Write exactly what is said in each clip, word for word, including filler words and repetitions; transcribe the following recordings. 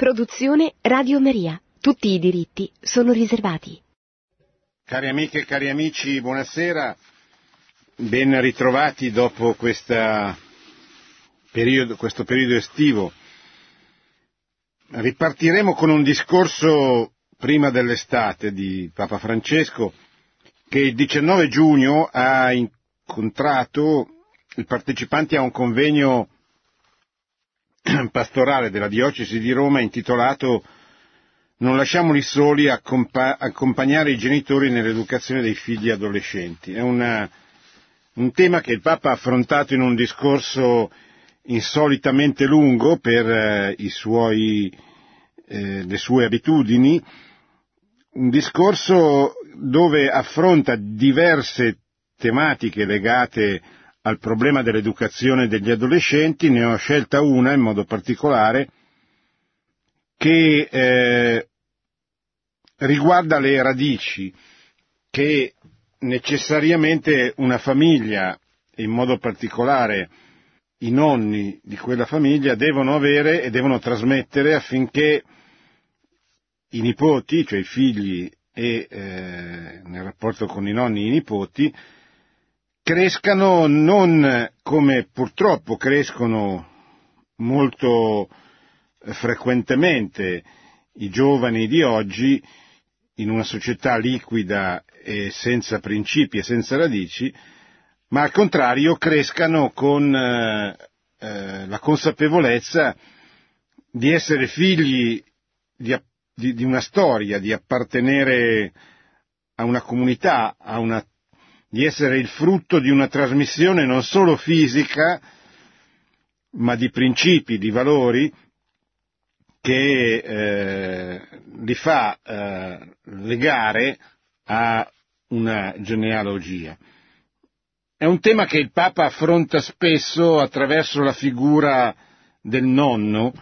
Produzione Radio Maria. Tutti i diritti sono riservati. Cari amiche e cari amici, buonasera. Ben ritrovati dopo questa periodo, questo periodo estivo. Ripartiremo con un discorso prima dell'estate di Papa Francesco, che il diciannove giugno ha incontrato i partecipanti a un convegno pastorale della diocesi di Roma intitolato "Non lasciamoli soli a compa- accompagnare i genitori nell'educazione dei figli adolescenti". È una, un tema che il Papa ha affrontato in un discorso insolitamente lungo per eh, i suoi, eh, le sue abitudini, un discorso dove affronta diverse tematiche legate al problema dell'educazione degli adolescenti. Ne ho scelta una in modo particolare che eh, riguarda le radici che necessariamente una famiglia, in modo particolare i nonni di quella famiglia, devono avere e devono trasmettere affinché i nipoti, cioè i figli e eh, nel rapporto con i nonni i nipoti, crescano non come purtroppo crescono molto frequentemente i giovani di oggi, in una società liquida e senza principi e senza radici, ma al contrario crescano con eh, la consapevolezza di essere figli di, di, di una storia, di appartenere a una comunità, a una di essere il frutto di una trasmissione non solo fisica, ma di principi, di valori, che eh, li fa eh, legare a una genealogia. È un tema che il Papa affronta spesso attraverso la figura del nonno,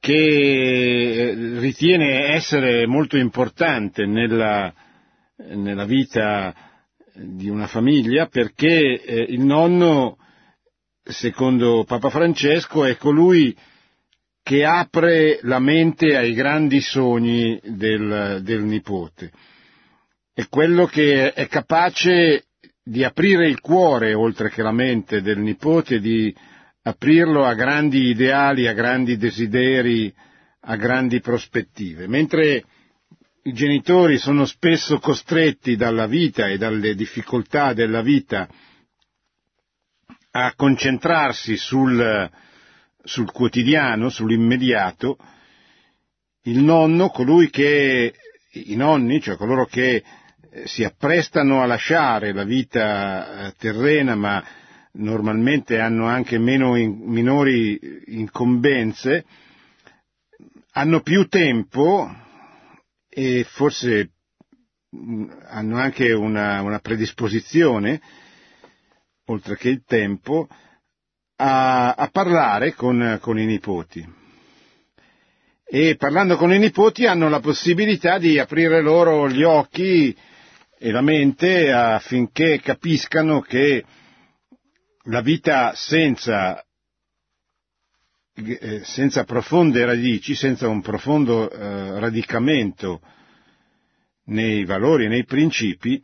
che ritiene essere molto importante nella, nella vita di una famiglia, perché eh, il nonno, secondo Papa Francesco, è colui che apre la mente ai grandi sogni del, del nipote, è quello che è capace di aprire il cuore, oltre che la mente del nipote, di aprirlo a grandi ideali, a grandi desideri, a grandi prospettive, mentre i genitori sono spesso costretti dalla vita e dalle difficoltà della vita a concentrarsi sul, sul quotidiano, sull'immediato. Il nonno, colui che, i nonni, cioè coloro che si apprestano a lasciare la vita terrena, ma normalmente hanno anche meno in, minori incombenze, hanno più tempo e forse hanno anche una, una predisposizione, oltre che il tempo, a, a parlare con, con i nipoti. E parlando con i nipoti hanno la possibilità di aprire loro gli occhi e la mente affinché capiscano che la vita senza, senza profonde radici, senza un profondo eh, radicamento nei valori e nei principi,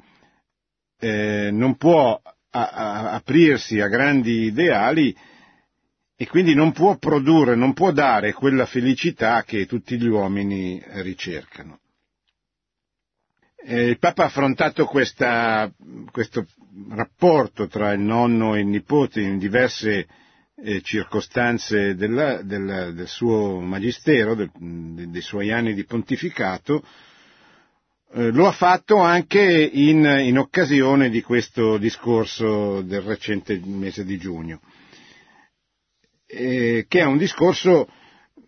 eh, non può a, a, aprirsi a grandi ideali e quindi non può produrre, non può dare quella felicità che tutti gli uomini ricercano. Eh, il Papa ha affrontato questa, questo rapporto tra il nonno e il nipote in diverse E circostanze della, della, del suo magistero, del, dei suoi anni di pontificato. Eh, lo ha fatto anche in, in occasione di questo discorso del recente mese di giugno, eh, che è un discorso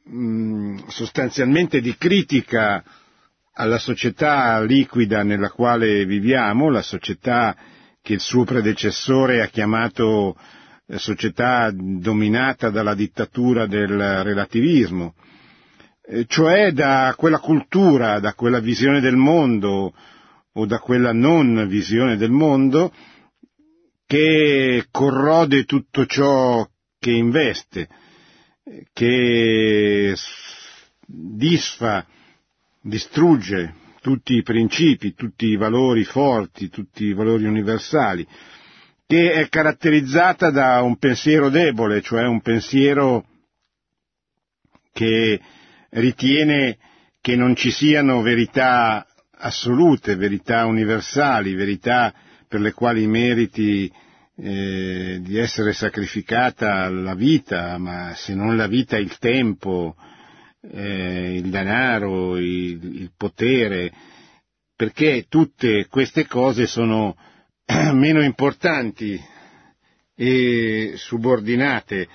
mh, sostanzialmente di critica alla società liquida nella quale viviamo, la società che il suo predecessore ha chiamato società dominata dalla dittatura del relativismo, cioè da quella cultura, da quella visione del mondo o da quella non visione del mondo che corrode tutto ciò che investe, che disfa, distrugge tutti i principi, tutti i valori forti, tutti i valori universali, che è caratterizzata da un pensiero debole, cioè un pensiero che ritiene che non ci siano verità assolute, verità universali, verità per le quali meriti eh, di essere sacrificata la vita, ma se non la vita il tempo, eh, il denaro, il, il potere, perché tutte queste cose sono meno importanti e subordinate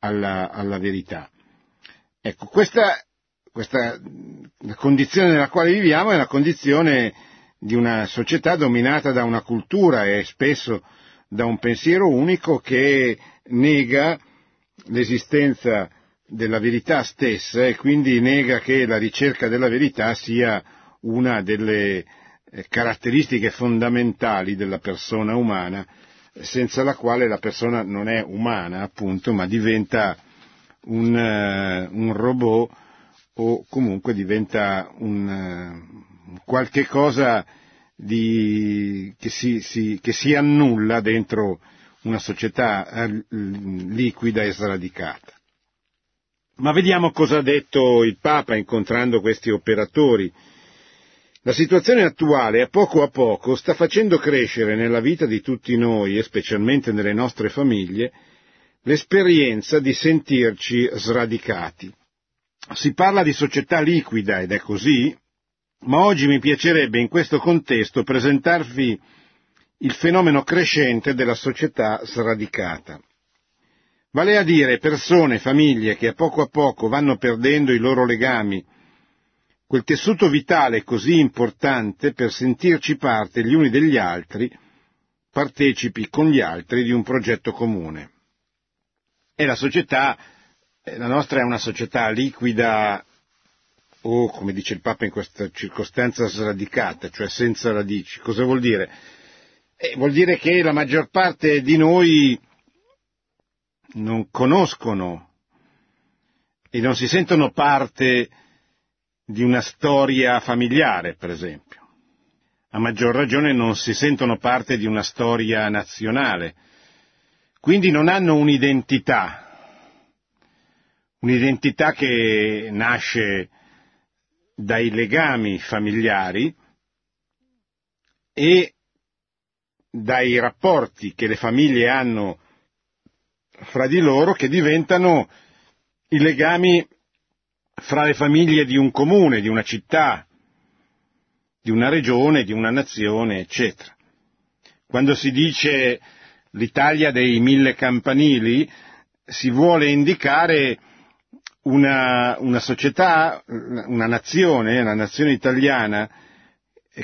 alla, alla verità. Ecco, questa Questa la condizione nella quale viviamo è la condizione di una società dominata da una cultura e spesso da un pensiero unico che nega l'esistenza della verità stessa e quindi nega che la ricerca della verità sia una delle caratteristiche fondamentali della persona umana, senza la quale la persona non è umana, appunto, ma diventa un, un robot o comunque diventa un qualche cosa di, che, si, si, che si annulla dentro una società liquida e sradicata. Ma vediamo cosa ha detto il Papa incontrando questi operatori. La situazione attuale a poco a poco sta facendo crescere nella vita di tutti noi e specialmente nelle nostre famiglie l'esperienza di sentirci sradicati. Si parla di società liquida, ed è così, ma oggi mi piacerebbe in questo contesto presentarvi il fenomeno crescente della società sradicata. Vale a dire persone, famiglie che a poco a poco vanno perdendo i loro legami, quel tessuto vitale così importante per sentirci parte gli uni degli altri, partecipi con gli altri di un progetto comune. È la società La nostra è una società liquida o, come dice il Papa in questa circostanza, sradicata, cioè senza radici. Cosa vuol dire? Eh, vuol dire che la maggior parte di noi non conoscono e non si sentono parte di una storia familiare, per esempio. A maggior ragione non si sentono parte di una storia nazionale. Quindi non hanno un'identità. Un'identità che nasce dai legami familiari e dai rapporti che le famiglie hanno fra di loro, che diventano i legami fra le famiglie di un comune, di una città, di una regione, di una nazione, eccetera. Quando si dice l'Italia dei mille campanili, si vuole indicare Una, una società, una nazione, la nazione italiana,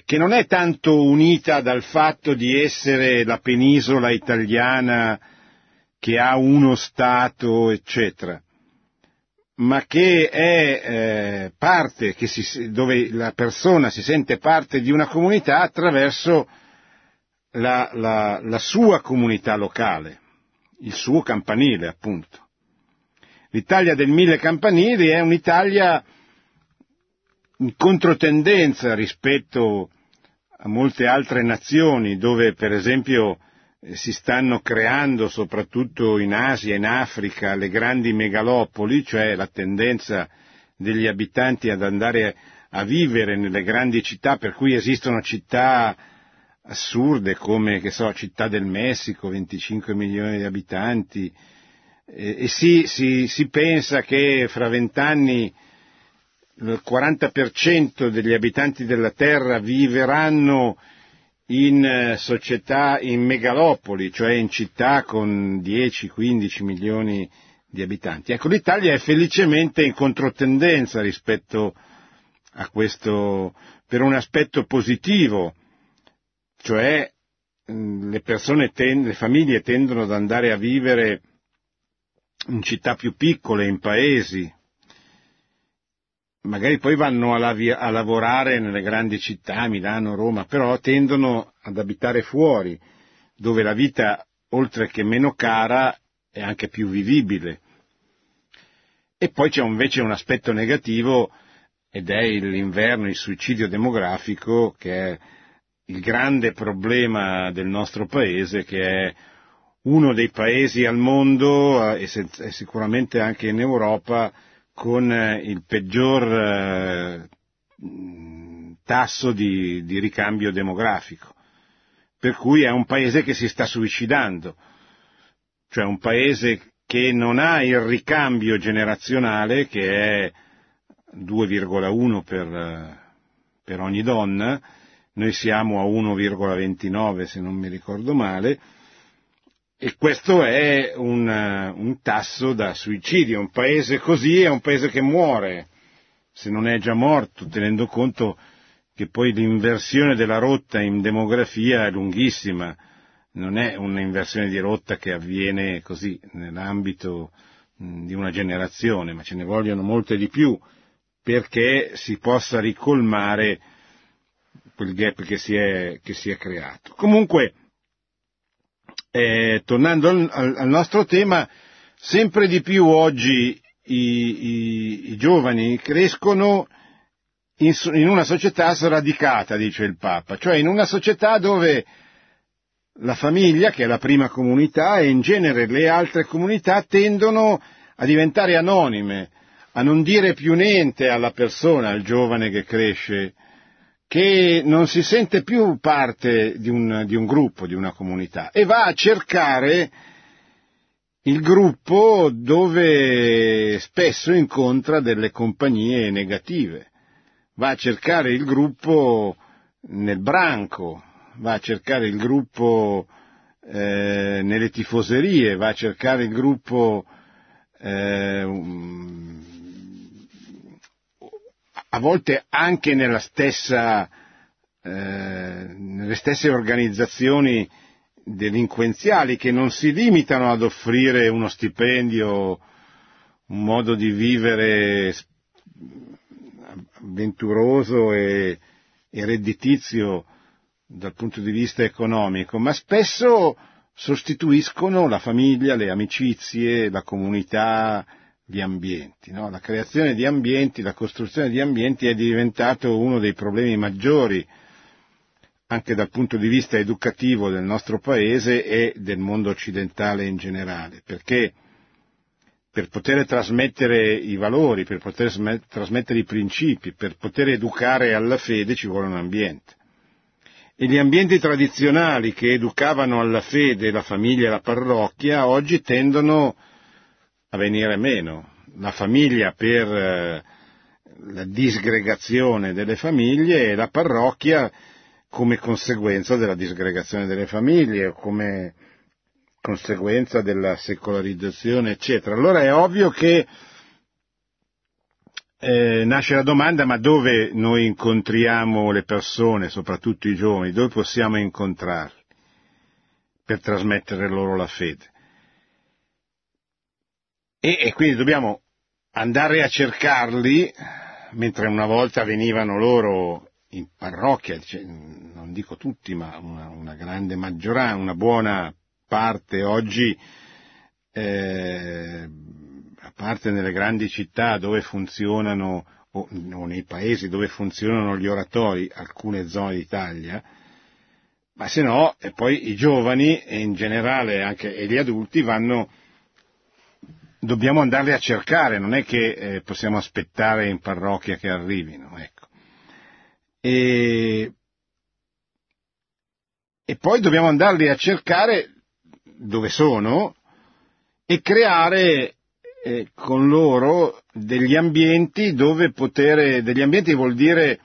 che non è tanto unita dal fatto di essere la penisola italiana che ha uno Stato, eccetera, ma che è eh, parte, che si, dove la persona si sente parte di una comunità attraverso la, la, la sua comunità locale, il suo campanile, appunto. L'Italia del mille campanili è un'Italia in controtendenza rispetto a molte altre nazioni dove, per esempio, si stanno creando, soprattutto in Asia, in Africa, le grandi megalopoli, cioè la tendenza degli abitanti ad andare a vivere nelle grandi città, per cui esistono città assurde come, che so, Città del Messico, venticinque milioni di abitanti, E si, si, si pensa che fra vent'anni il quaranta per cento degli abitanti della Terra viveranno in società, in megalopoli, cioè in città con dieci quindici milioni di abitanti. Ecco, l'Italia è felicemente in controtendenza rispetto a questo, per un aspetto positivo, cioè le persone, tend- le famiglie tendono ad andare a vivere in città più piccole, in paesi, magari poi vanno a, lav- a lavorare nelle grandi città, Milano, Roma, però tendono ad abitare fuori, dove la vita, oltre che meno cara, è anche più vivibile. E poi c'è invece un aspetto negativo ed è l'inverno, il suicidio demografico, che è il grande problema del nostro paese, che è uno dei paesi al mondo e sicuramente anche in Europa con il peggior tasso di, di ricambio demografico, per cui è un paese che si sta suicidando, cioè un paese che non ha il ricambio generazionale, che è due virgola uno per, per ogni donna, noi siamo a uno virgola ventinove se non mi ricordo male, e questo è un, un tasso da suicidio. Un paese così è un paese che muore, se non è già morto, tenendo conto che poi l'inversione della rotta in demografia è lunghissima, non è un'inversione di rotta che avviene così nell'ambito di una generazione, ma ce ne vogliono molte di più perché si possa ricolmare quel gap che si è, che si è creato. Comunque, eh, tornando al, al nostro tema, sempre di più oggi i, i, i giovani crescono in, in una società sradicata, dice il Papa, cioè in una società dove la famiglia, che è la prima comunità, e in genere le altre comunità tendono a diventare anonime, a non dire più niente alla persona, al giovane che cresce, che non si sente più parte di un, di un gruppo, di una comunità, e va a cercare il gruppo dove spesso incontra delle compagnie negative, va a cercare il gruppo nel branco, va a cercare il gruppo eh, nelle tifoserie, va a cercare il gruppo eh, um, a volte anche nella stessa, eh, nelle stesse organizzazioni delinquenziali che non si limitano ad offrire uno stipendio, un modo di vivere avventuroso e, e redditizio dal punto di vista economico, ma spesso sostituiscono la famiglia, le amicizie, la comunità, di ambienti, no? La creazione di ambienti, la costruzione di ambienti è diventato uno dei problemi maggiori anche dal punto di vista educativo del nostro paese e del mondo occidentale in generale, perché per poter trasmettere i valori, per poter sm- trasmettere i principi, per poter educare alla fede ci vuole un ambiente. E gli ambienti tradizionali che educavano alla fede la famiglia e la parrocchia oggi tendono a venire meno. La famiglia per eh, la disgregazione delle famiglie e la parrocchia come conseguenza della disgregazione delle famiglie, come conseguenza della secolarizzazione, eccetera. Allora è ovvio che eh, nasce la domanda: ma dove noi incontriamo le persone, soprattutto i giovani, dove possiamo incontrarli per trasmettere loro la fede? E, e quindi dobbiamo andare a cercarli, mentre una volta venivano loro in parrocchia, non dico tutti, ma una, una grande maggioranza, una buona parte oggi, eh, a parte nelle grandi città dove funzionano, o, o nei paesi dove funzionano gli oratori, alcune zone d'Italia, ma se no, e poi i giovani e in generale anche e gli adulti vanno... Dobbiamo andarli a cercare, non è che eh, possiamo aspettare in parrocchia che arrivino, ecco. E, e poi dobbiamo andarli a cercare dove sono e creare eh, con loro degli ambienti dove poter, degli ambienti vuol dire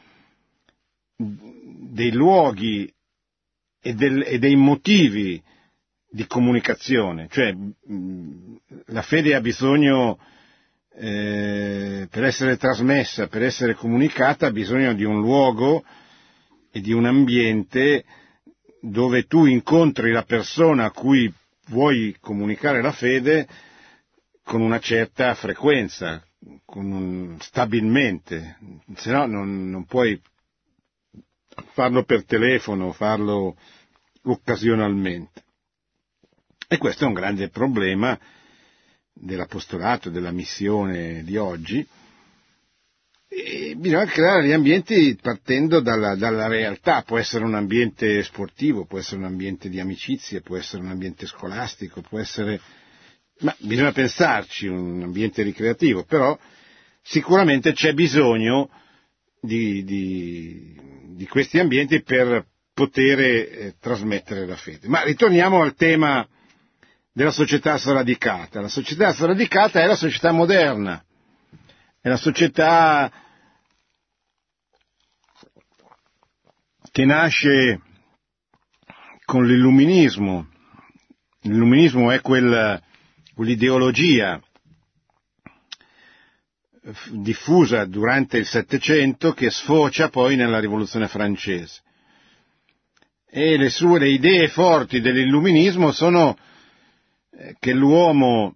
dei luoghi e, del, e dei motivi di comunicazione, cioè la fede ha bisogno, eh, per essere trasmessa, per essere comunicata, ha bisogno di un luogo e di un ambiente dove tu incontri la persona a cui vuoi comunicare la fede con una certa frequenza, con un, stabilmente, se no non, non puoi farlo per telefono, farlo occasionalmente. E questo è un grande problema dell'apostolato, della missione di oggi, E bisogna creare gli ambienti partendo dalla, dalla realtà. Può essere un ambiente sportivo, può essere un ambiente di amicizie, può essere un ambiente scolastico, può essere... ma bisogna pensarci, un ambiente ricreativo, però sicuramente c'è bisogno di, di, di questi ambienti per poter eh, trasmettere la fede. Ma ritorniamo al tema della società sradicata. La società sradicata è la società moderna, è la società che nasce con l'illuminismo. L'illuminismo è quel, quell'ideologia diffusa durante il Settecento che sfocia poi nella Rivoluzione francese. E le sue le idee forti dell'illuminismo sono che l'uomo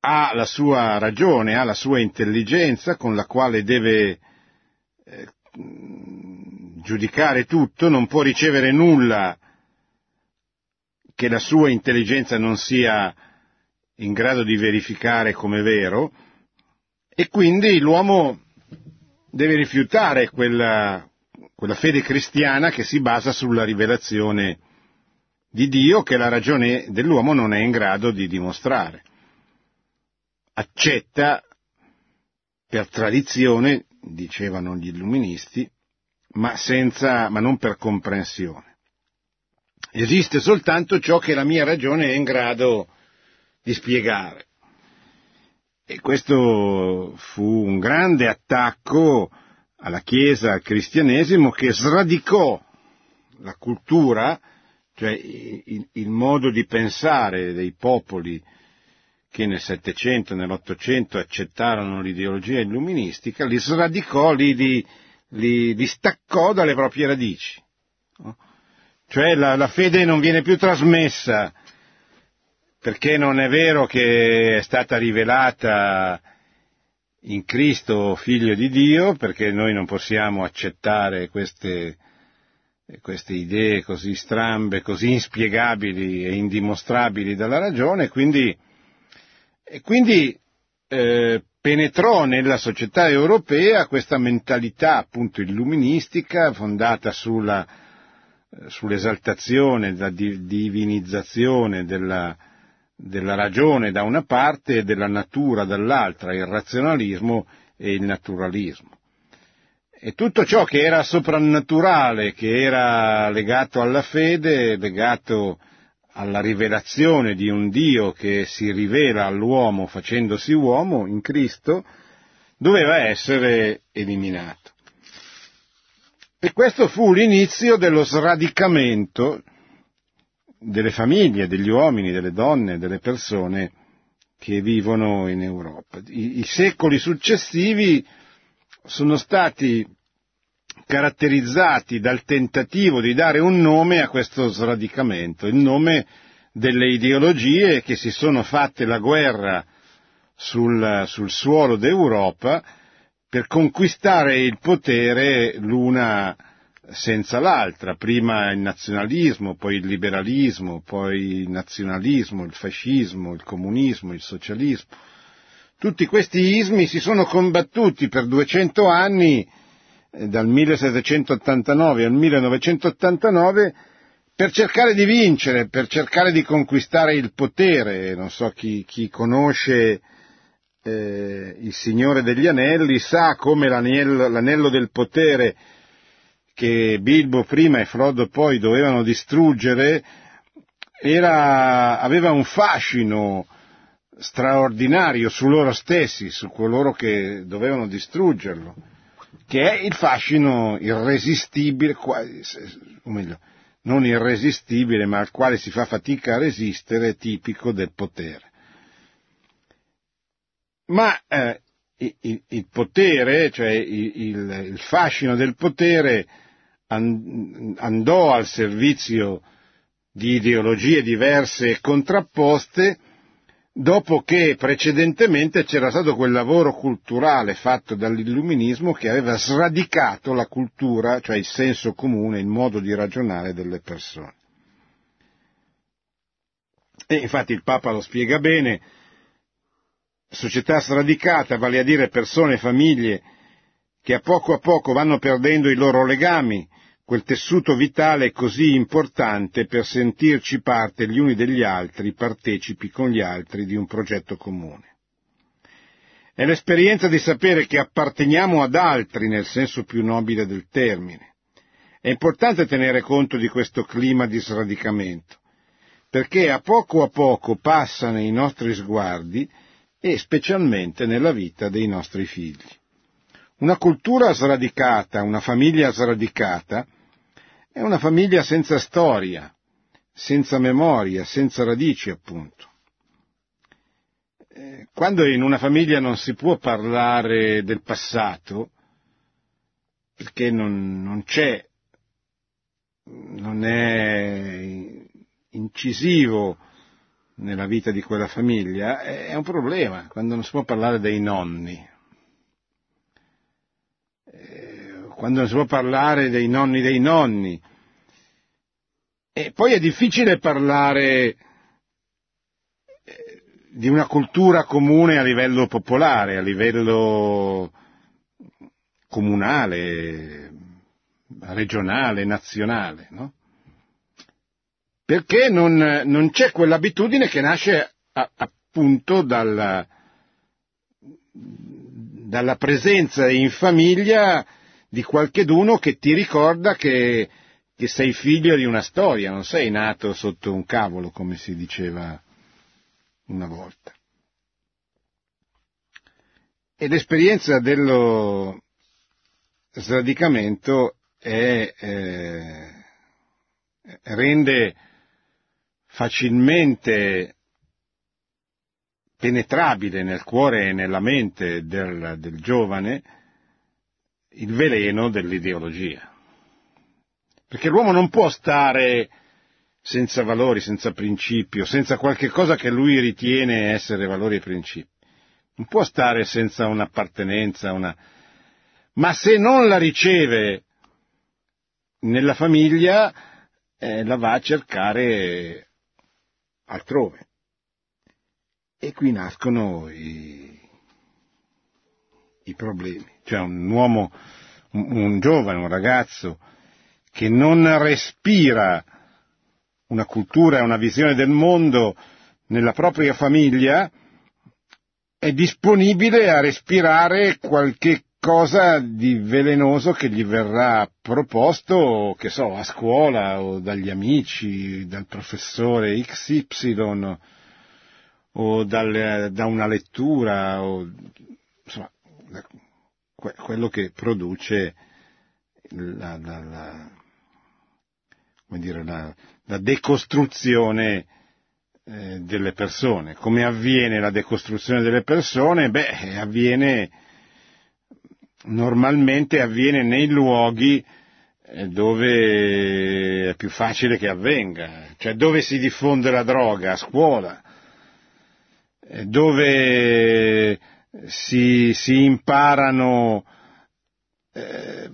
ha la sua ragione, ha la sua intelligenza con la quale deve eh, giudicare tutto, non può ricevere nulla che la sua intelligenza non sia in grado di verificare come vero, e quindi l'uomo deve rifiutare quella, quella fede cristiana che si basa sulla rivelazione di Dio che la ragione dell'uomo non è in grado di dimostrare. Accetta per tradizione, dicevano gli illuministi, ma senza, ma non per comprensione. Esiste soltanto ciò che la mia ragione è in grado di spiegare. E questo fu un grande attacco alla Chiesa, al cristianesimo, che sradicò la cultura, cioè il, il modo di pensare dei popoli che nel Settecento e nell'Ottocento accettarono l'ideologia illuministica, li sradicò, li, li, li, li staccò dalle proprie radici. Cioè la, la fede non viene più trasmessa, perché non è vero che è stata rivelata in Cristo, Figlio di Dio, perché noi non possiamo accettare queste... queste idee così strambe, così inspiegabili e indimostrabili dalla ragione, quindi, e quindi eh, penetrò nella società europea questa mentalità appunto illuministica fondata sulla, sull'esaltazione, la divinizzazione della, della ragione da una parte e della natura dall'altra, il razionalismo e il naturalismo. E tutto ciò che era soprannaturale, che era legato alla fede, legato alla rivelazione di un Dio che si rivela all'uomo facendosi uomo in Cristo, doveva essere eliminato. E questo fu l'inizio dello sradicamento delle famiglie, degli uomini, delle donne, delle persone che vivono in Europa. I, i secoli successivi sono stati caratterizzati dal tentativo di dare un nome a questo sradicamento, il nome delle ideologie che si sono fatte la guerra sul, sul suolo d'Europa per conquistare il potere l'una senza l'altra, prima il nazionalismo, poi il liberalismo, poi il nazionalismo, il fascismo, il comunismo, il socialismo. Tutti questi ismi si sono combattuti per duecento anni, dal millesettecentottantanove al millenovecentottantanove, per cercare di vincere, per cercare di conquistare il potere. Non so, chi, chi conosce eh, il Signore degli Anelli sa come l'anello, l'anello del potere che Bilbo prima e Frodo poi dovevano distruggere era, aveva un fascino straordinario su loro stessi, su coloro che dovevano distruggerlo, che è il fascino irresistibile, o meglio, non irresistibile, ma al quale si fa fatica a resistere, tipico del potere. Ma eh, il, il potere, cioè il, il fascino del potere, andò al servizio di ideologie diverse e contrapposte, dopo che precedentemente c'era stato quel lavoro culturale fatto dall'illuminismo che aveva sradicato la cultura, cioè il senso comune, il modo di ragionare delle persone. E infatti il Papa lo spiega bene, società sradicata, vale a dire persone e famiglie che a poco a poco vanno perdendo i loro legami, quel tessuto vitale così importante per sentirci parte gli uni degli altri, partecipi con gli altri di un progetto comune. È l'esperienza di sapere che apparteniamo ad altri nel senso più nobile del termine. È importante tenere conto di questo clima di sradicamento, perché a poco a poco passa nei nostri sguardi e specialmente nella vita dei nostri figli. Una cultura sradicata, una famiglia sradicata, è una famiglia senza storia, senza memoria, senza radici, appunto. Quando in una famiglia non si può parlare del passato, perché non, non c'è, non è incisivo nella vita di quella famiglia, è un problema, quando non si può parlare dei nonni. Quando non si può parlare dei nonni dei nonni. E poi è difficile parlare di una cultura comune a livello popolare, a livello comunale, regionale, nazionale, no? Perché non, non c'è quell'abitudine che nasce a, appunto dalla, dalla presenza in famiglia di qualcheduno che ti ricorda che, che sei figlio di una storia, non sei nato sotto un cavolo, come si diceva una volta. E l'esperienza dello sradicamento è, eh, rende facilmente penetrabile nel cuore e nella mente del, del giovane il veleno dell'ideologia, perché l'uomo non può stare senza valori, senza principio, senza qualche cosa che lui ritiene essere valori e principi, non può stare senza un'appartenenza, una... ma se non la riceve nella famiglia eh, la va a cercare altrove. E qui nascono i, i problemi. Cioè un uomo, un, un giovane, un ragazzo che non respira una cultura, una visione del mondo nella propria famiglia, è disponibile a respirare qualche cosa di velenoso che gli verrà proposto, che so, a scuola o dagli amici, dal professore X Y o dal, da una lettura, o insomma da, que, quello che produce la, la, la, come dire, la, la decostruzione eh, delle persone. Come avviene la decostruzione delle persone? Beh, avviene normalmente avviene nei luoghi dove è più facile che avvenga, cioè dove si diffonde la droga, a scuola, dove si, si imparano eh,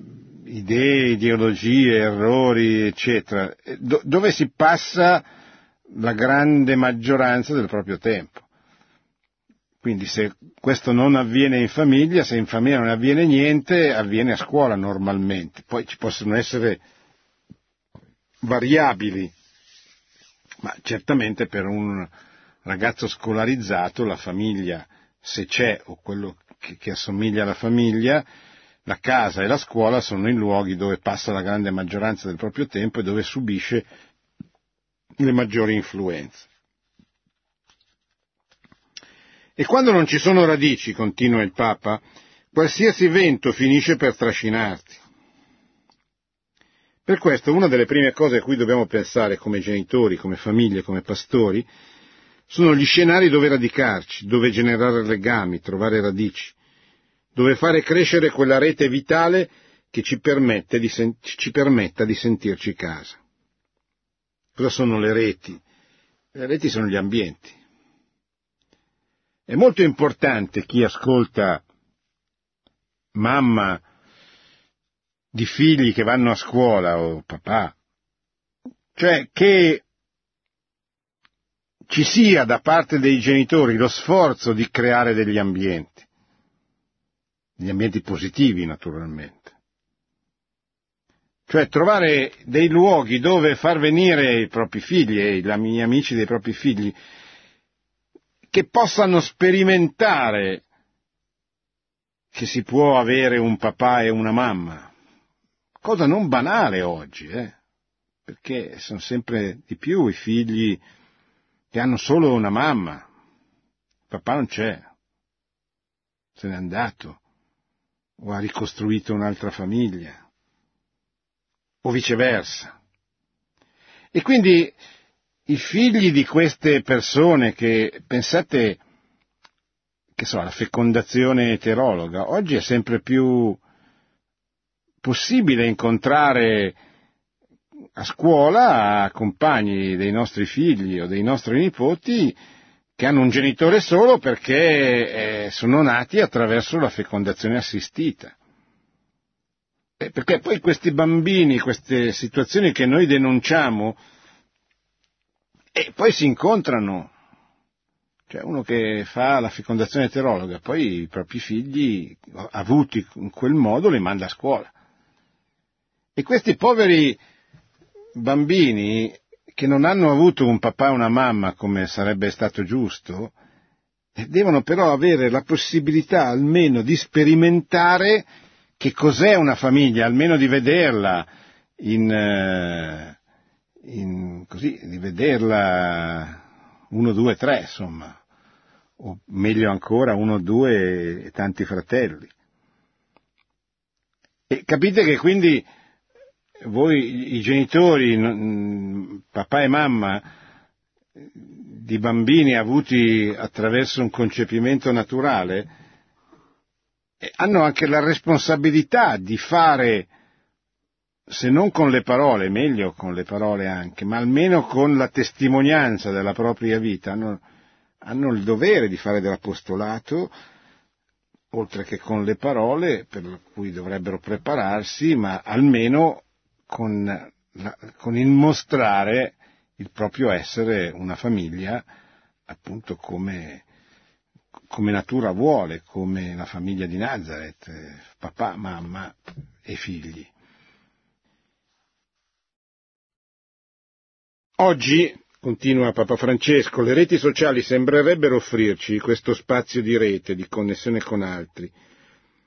idee, ideologie, errori, eccetera, do, dove si passa la grande maggioranza del proprio tempo. Quindi se questo non avviene in famiglia, se in famiglia non avviene niente, avviene a scuola normalmente. Poi ci possono essere variabili, ma certamente per un ragazzo scolarizzato la famiglia, se c'è, o quello che, che assomiglia alla famiglia, la casa e la scuola sono i luoghi dove passa la grande maggioranza del proprio tempo e dove subisce le maggiori influenze. E quando non ci sono radici, continua il Papa, qualsiasi vento finisce per trascinarti. Per questo una delle prime cose a cui dobbiamo pensare come genitori, come famiglie, come pastori, sono gli scenari dove radicarci, dove generare legami, trovare radici, dove fare crescere quella rete vitale che ci permette di sen- ci permetta di sentirci casa. Cosa sono le reti? Le reti sono gli ambienti. È molto importante chi ascolta mamma di figli che vanno a scuola o papà, cioè che ci sia da parte dei genitori lo sforzo di creare degli ambienti, degli ambienti positivi naturalmente. Cioè trovare dei luoghi dove far venire i propri figli e gli amici dei propri figli che possano sperimentare che si può avere un papà e una mamma. Cosa non banale oggi, eh? Perché sono sempre di più i figli che hanno solo una mamma. Il papà non c'è, se n'è andato, o ha ricostruito un'altra famiglia, o viceversa. E quindi i figli di queste persone che, pensate, che so, la fecondazione eterologa, oggi è sempre più possibile incontrare a scuola compagni dei nostri figli o dei nostri nipoti che hanno un genitore solo perché eh, sono nati attraverso la fecondazione assistita. Eh, perché poi questi bambini, queste situazioni che noi denunciamo, eh, poi si incontrano. Cioè uno che fa la fecondazione eterologa, poi i propri figli avuti in quel modo li manda a scuola. E questi poveri bambini che non hanno avuto un papà e una mamma come sarebbe stato giusto, devono però avere la possibilità almeno di sperimentare che cos'è una famiglia, almeno di vederla in, in così, di vederla uno, due, tre, insomma, o meglio ancora uno, due e tanti fratelli. E capite che quindi voi, i genitori, papà e mamma, di bambini avuti attraverso un concepimento naturale, hanno anche la responsabilità di fare, se non con le parole, meglio con le parole anche, ma almeno con la testimonianza della propria vita, hanno, hanno il dovere di fare dell'apostolato, oltre che con le parole, per cui dovrebbero prepararsi, ma almeno con, con il mostrare il proprio essere una famiglia, appunto come, come natura vuole, come la famiglia di Nazareth, papà, mamma e figli. Oggi, continua Papa Francesco, le reti sociali sembrerebbero offrirci questo spazio di rete, di connessione con altri,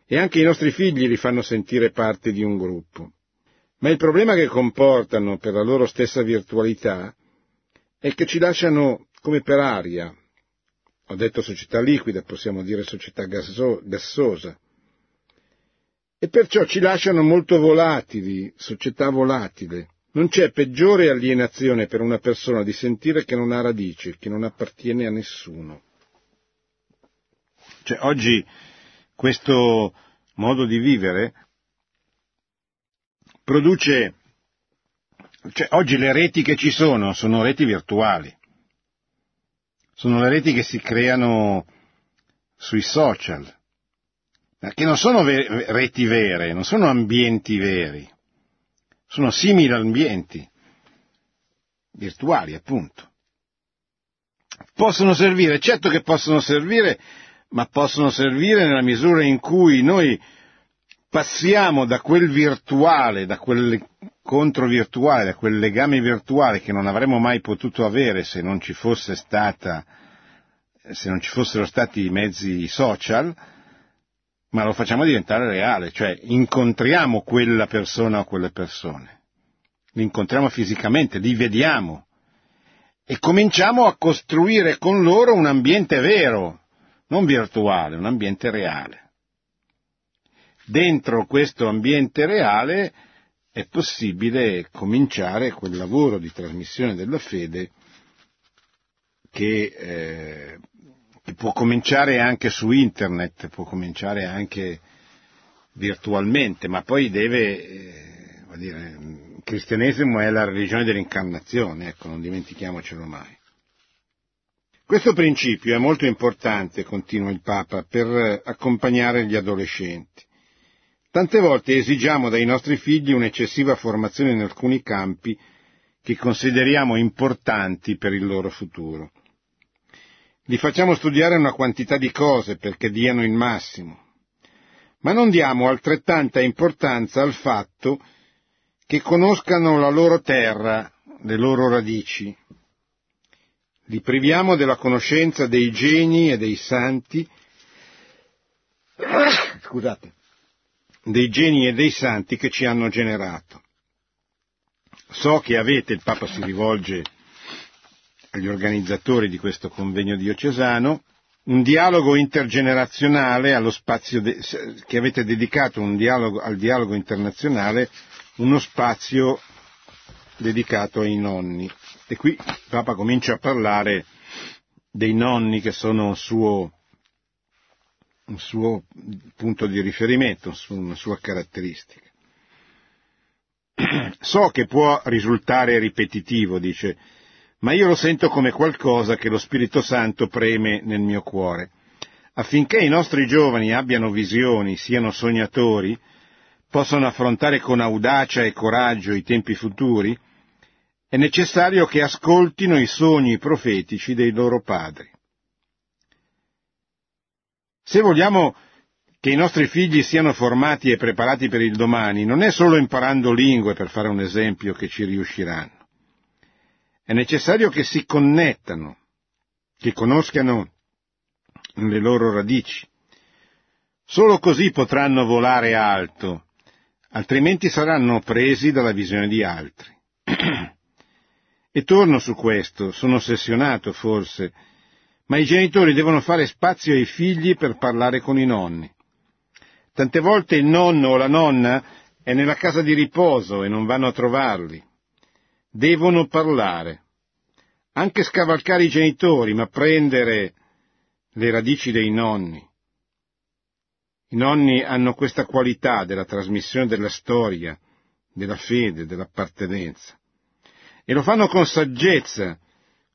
e anche i nostri figli li fanno sentire parte di un gruppo. Ma il problema che comportano per la loro stessa virtualità è che ci lasciano come per aria, ho detto società liquida, possiamo dire società gasso- gassosa, e perciò ci lasciano molto volatili, società volatile. Non c'è peggiore alienazione per una persona di sentire che non ha radici, che non appartiene a nessuno. Cioè, oggi questo modo di vivere produce, cioè oggi le reti che ci sono sono reti virtuali, sono le reti che si creano sui social, ma che non sono ver- reti vere, non sono ambienti veri. Sono simili ambienti virtuali, appunto. Possono servire, certo che possono servire, ma possono servire nella misura in cui noi passiamo da quel virtuale, da quel contro virtuale, da quel legame virtuale che non avremmo mai potuto avere se non ci fosse stata, se non ci fossero stati i mezzi social, ma lo facciamo diventare reale, cioè incontriamo quella persona o quelle persone, li incontriamo fisicamente, li vediamo e cominciamo a costruire con loro un ambiente vero, non virtuale, un ambiente reale. Dentro questo ambiente reale è possibile cominciare quel lavoro di trasmissione della fede che eh, può cominciare anche su internet, può cominciare anche virtualmente, ma poi deve, eh, vuol dire, il cristianesimo è la religione dell'incarnazione, ecco, non dimentichiamocelo mai. Questo principio è molto importante, continua il Papa, per accompagnare gli adolescenti. Tante volte esigiamo dai nostri figli un'eccessiva formazione in alcuni campi che consideriamo importanti per il loro futuro. Li facciamo studiare una quantità di cose perché diano il massimo, ma non diamo altrettanta importanza al fatto che conoscano la loro terra, le loro radici. Li priviamo della conoscenza dei geni e dei santi, scusate, dei geni e dei santi che ci hanno generato. So che avete, il Papa si rivolge agli organizzatori di questo convegno diocesano, un dialogo intergenerazionale allo spazio de, che avete dedicato un dialogo, al dialogo internazionale, uno spazio dedicato ai nonni. E qui il Papa comincia a parlare dei nonni che sono un suo, un suo punto di riferimento, una sua caratteristica. So che può risultare ripetitivo, dice, ma io lo sento come qualcosa che lo Spirito Santo preme nel mio cuore. Affinché i nostri giovani abbiano visioni, siano sognatori, possano affrontare con audacia e coraggio i tempi futuri, è necessario che ascoltino i sogni profetici dei loro padri. Se vogliamo che i nostri figli siano formati e preparati per il domani, non è solo imparando lingue, per fare un esempio, che ci riusciranno. È necessario che si connettano, che conoscano le loro radici. Solo così potranno volare alto, altrimenti saranno presi dalla visione di altri. E torno su questo, sono ossessionato forse, ma i genitori devono fare spazio ai figli per parlare con i nonni. Tante volte il nonno o la nonna è nella casa di riposo e non vanno a trovarli. Devono parlare, anche scavalcare i genitori, ma prendere le radici dei nonni. I nonni hanno questa qualità della trasmissione della storia, della fede, dell'appartenenza. E lo fanno con saggezza,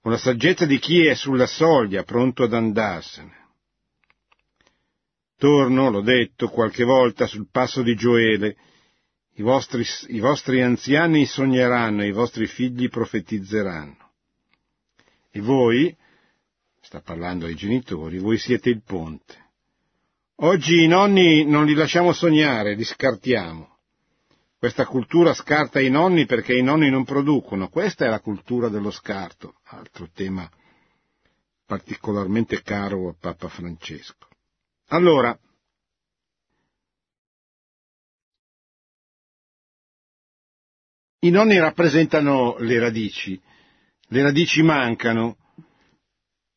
con la saggezza di chi è sulla soglia, pronto ad andarsene. Torno, l'ho detto, qualche volta sul passo di Gioele. I vostri, I vostri anziani sogneranno, i vostri figli profetizzeranno. E voi, sta parlando ai genitori, voi siete il ponte. Oggi i nonni non li lasciamo sognare, li scartiamo. Questa cultura scarta i nonni perché i nonni non producono. Questa è la cultura dello scarto, altro tema particolarmente caro a Papa Francesco. Allora, i nonni rappresentano le radici, le radici mancano,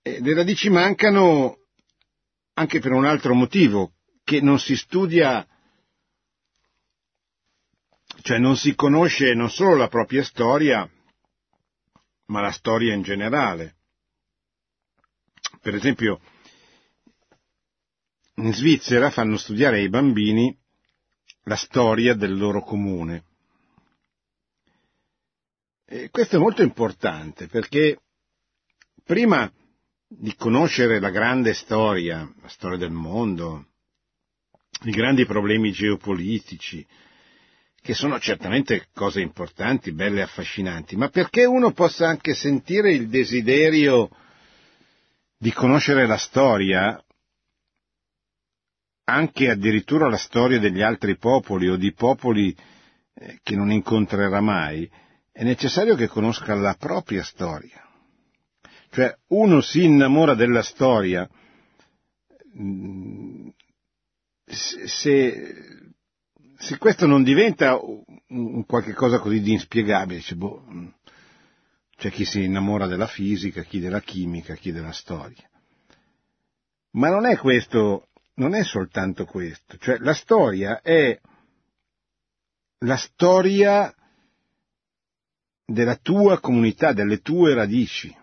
e le radici mancano anche per un altro motivo, che non si studia, cioè non si conosce non solo la propria storia, ma la storia in generale. Per esempio, in Svizzera fanno studiare ai bambini la storia del loro comune. E questo è molto importante perché prima di conoscere la grande storia, la storia del mondo, i grandi problemi geopolitici, che sono certamente cose importanti, belle e affascinanti, ma perché uno possa anche sentire il desiderio di conoscere la storia, anche addirittura la storia degli altri popoli o di popoli che non incontrerà mai, è necessario che conosca la propria storia. Cioè, uno si innamora della storia se, se questo non diventa un qualche cosa così di inspiegabile. C'è, boh, c'è chi si innamora della fisica, chi della chimica, chi della storia. Ma non è questo, non è soltanto questo. Cioè, la storia è la storia della tua comunità, delle tue radici.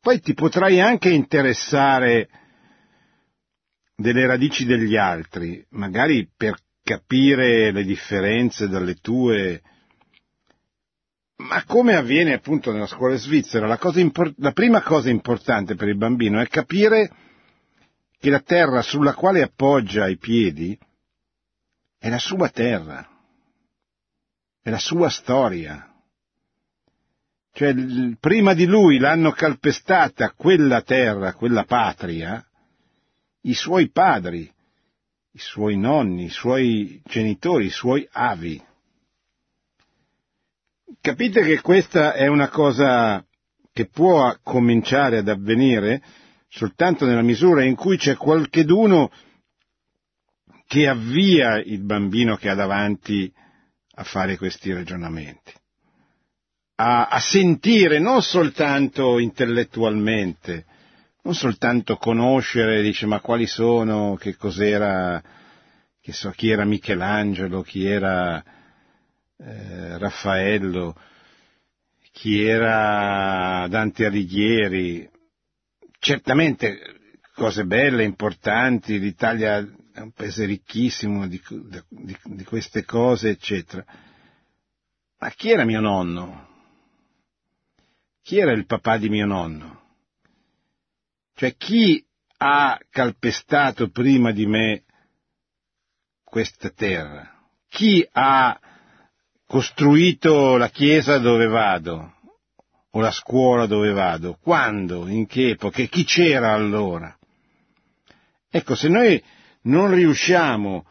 Poi ti potrai anche interessare delle radici degli altri, magari per capire le differenze dalle tue, ma come avviene appunto nella scuola svizzera, la, cosa impor- la prima cosa importante per il bambino è capire che la terra sulla quale appoggia i piedi è la sua terra, è la sua storia. Cioè, prima di lui l'hanno calpestata quella terra, quella patria, i suoi padri, i suoi nonni, i suoi genitori, i suoi avi. Capite che questa è una cosa che può cominciare ad avvenire soltanto nella misura in cui c'è qualcheduno che avvia il bambino che ha davanti a fare questi ragionamenti, a, a sentire non soltanto intellettualmente, non soltanto conoscere, dice ma quali sono, che cos'era, che so, chi era Michelangelo, chi era eh, Raffaello, chi era Dante Alighieri, certamente cose belle, importanti, l'Italia è un paese ricchissimo di, di, di queste cose, eccetera. Ma chi era mio nonno? Chi era il papà di mio nonno? Cioè, chi ha calpestato prima di me questa terra? Chi ha costruito la chiesa dove vado? O la scuola dove vado? Quando? In che epoca? Chi c'era allora? Ecco, se noi non riusciamo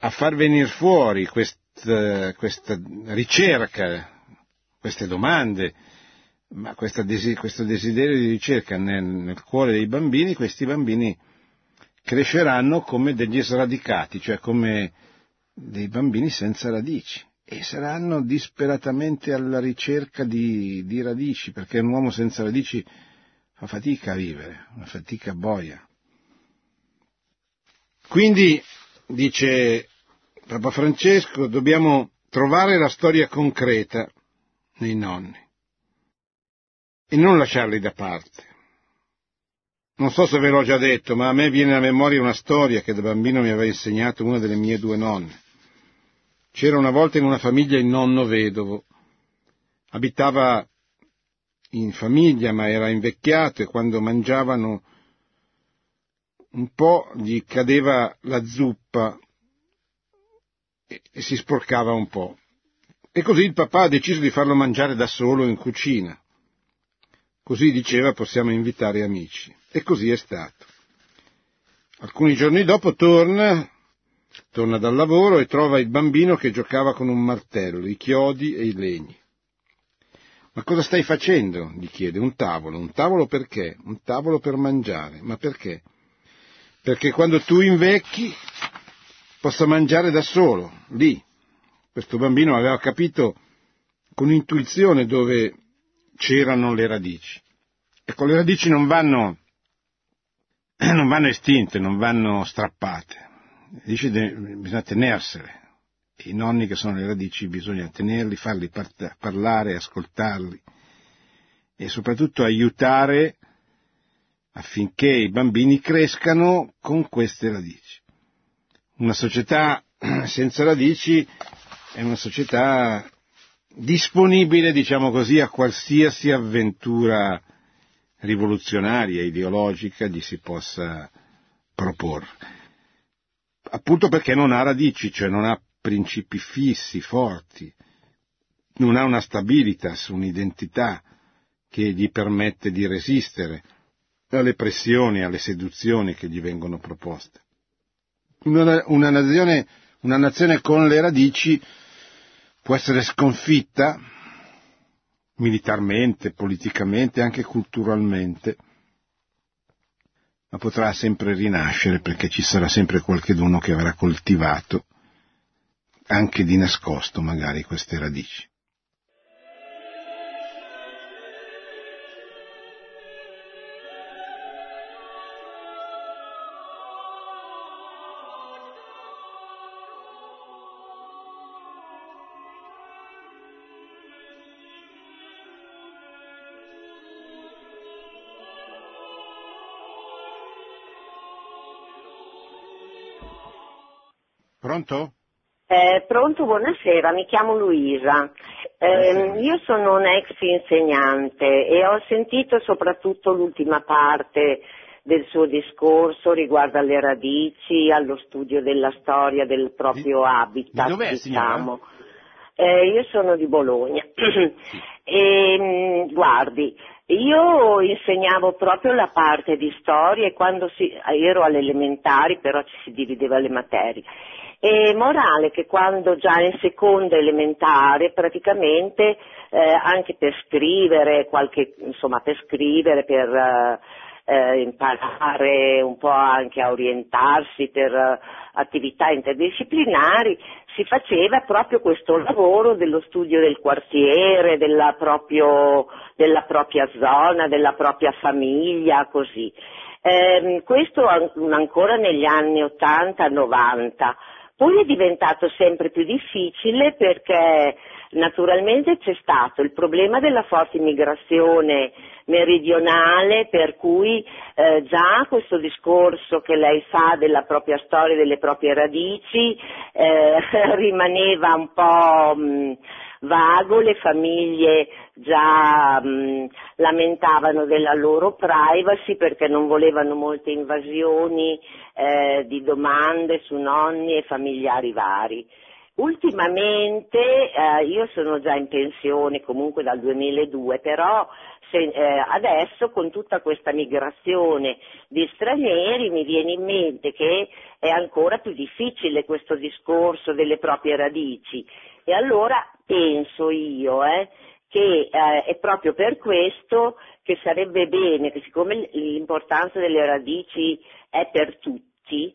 a far venire fuori questa, questa ricerca, queste domande, ma questo desiderio di ricerca nel, nel cuore dei bambini, questi bambini cresceranno come degli sradicati, cioè come dei bambini senza radici, e saranno disperatamente alla ricerca di, di radici, perché un uomo senza radici fa fatica a vivere, una fatica boia. Quindi, dice Papa Francesco, dobbiamo trovare la storia concreta nei nonni e non lasciarli da parte. Non so se ve l'ho già detto, ma a me viene alla memoria una storia che da bambino mi aveva insegnato una delle mie due nonne. C'era una volta in una famiglia il nonno vedovo. Abitava in famiglia, ma era invecchiato, e quando mangiavano un po' gli cadeva la zuppa e, e si sporcava un po'. E così il papà ha deciso di farlo mangiare da solo in cucina. Così diceva, possiamo invitare amici. E così è stato. Alcuni giorni dopo torna, torna dal lavoro e trova il bambino che giocava con un martello, i chiodi e i legni. Ma cosa stai facendo? Gli chiede. Un tavolo. Un tavolo perché? Un tavolo per mangiare. Ma perché? Perché quando tu invecchi possa mangiare da solo, lì. Questo bambino aveva capito con intuizione dove c'erano le radici. Ecco, le radici non vanno, non vanno estinte, non vanno strappate. Le radici bisogna tenersele. I nonni che sono le radici bisogna tenerli, farli par- parlare, ascoltarli e soprattutto aiutare affinché i bambini crescano con queste radici. Una società senza radici è una società disponibile, diciamo così, a qualsiasi avventura rivoluzionaria, ideologica gli si possa proporre, appunto perché non ha radici, cioè non ha principi fissi, forti, non ha una stabilitas, un'identità che gli permette di resistere alle pressioni, alle seduzioni che gli vengono proposte. Una, una nazione, una nazione con le radici può essere sconfitta militarmente, politicamente, anche culturalmente, ma potrà sempre rinascere perché ci sarà sempre qualcheduno che avrà coltivato, anche di nascosto magari, queste radici. Pronto? Eh, pronto, buonasera, mi chiamo Luisa. Eh, io sono un'ex insegnante e ho sentito soprattutto l'ultima parte del suo discorso riguardo alle radici, allo studio della storia del proprio habitat. Dov'è, diciamo. Eh, io sono di Bologna e guardi, io insegnavo proprio la parte di storia e quando si, ero alle elementari, però ci si divideva le materie, e morale che quando già in seconda elementare praticamente eh, anche per scrivere, qualche, insomma per scrivere, per... Eh, Eh, imparare un po' anche a orientarsi per uh, attività interdisciplinari, si faceva proprio questo lavoro dello studio del quartiere, della, proprio, della propria zona, della propria famiglia, così. Eh, questo an- ancora negli anni ottanta novanta. Poi è diventato sempre più difficile perché naturalmente c'è stato il problema della forte immigrazione meridionale, per cui eh, già questo discorso che lei fa della propria storia, delle proprie radici, eh, rimaneva un po' mh, vago, le famiglie già mh, lamentavano della loro privacy perché non volevano molte invasioni eh, di domande su nonni e familiari vari. Ultimamente, eh, io sono già in pensione comunque dal duemiladue, però se, eh, adesso con tutta questa migrazione di stranieri mi viene in mente che è ancora più difficile questo discorso delle proprie radici e allora penso io eh, che eh, è proprio per questo che sarebbe bene che, siccome l'importanza delle radici è per tutti,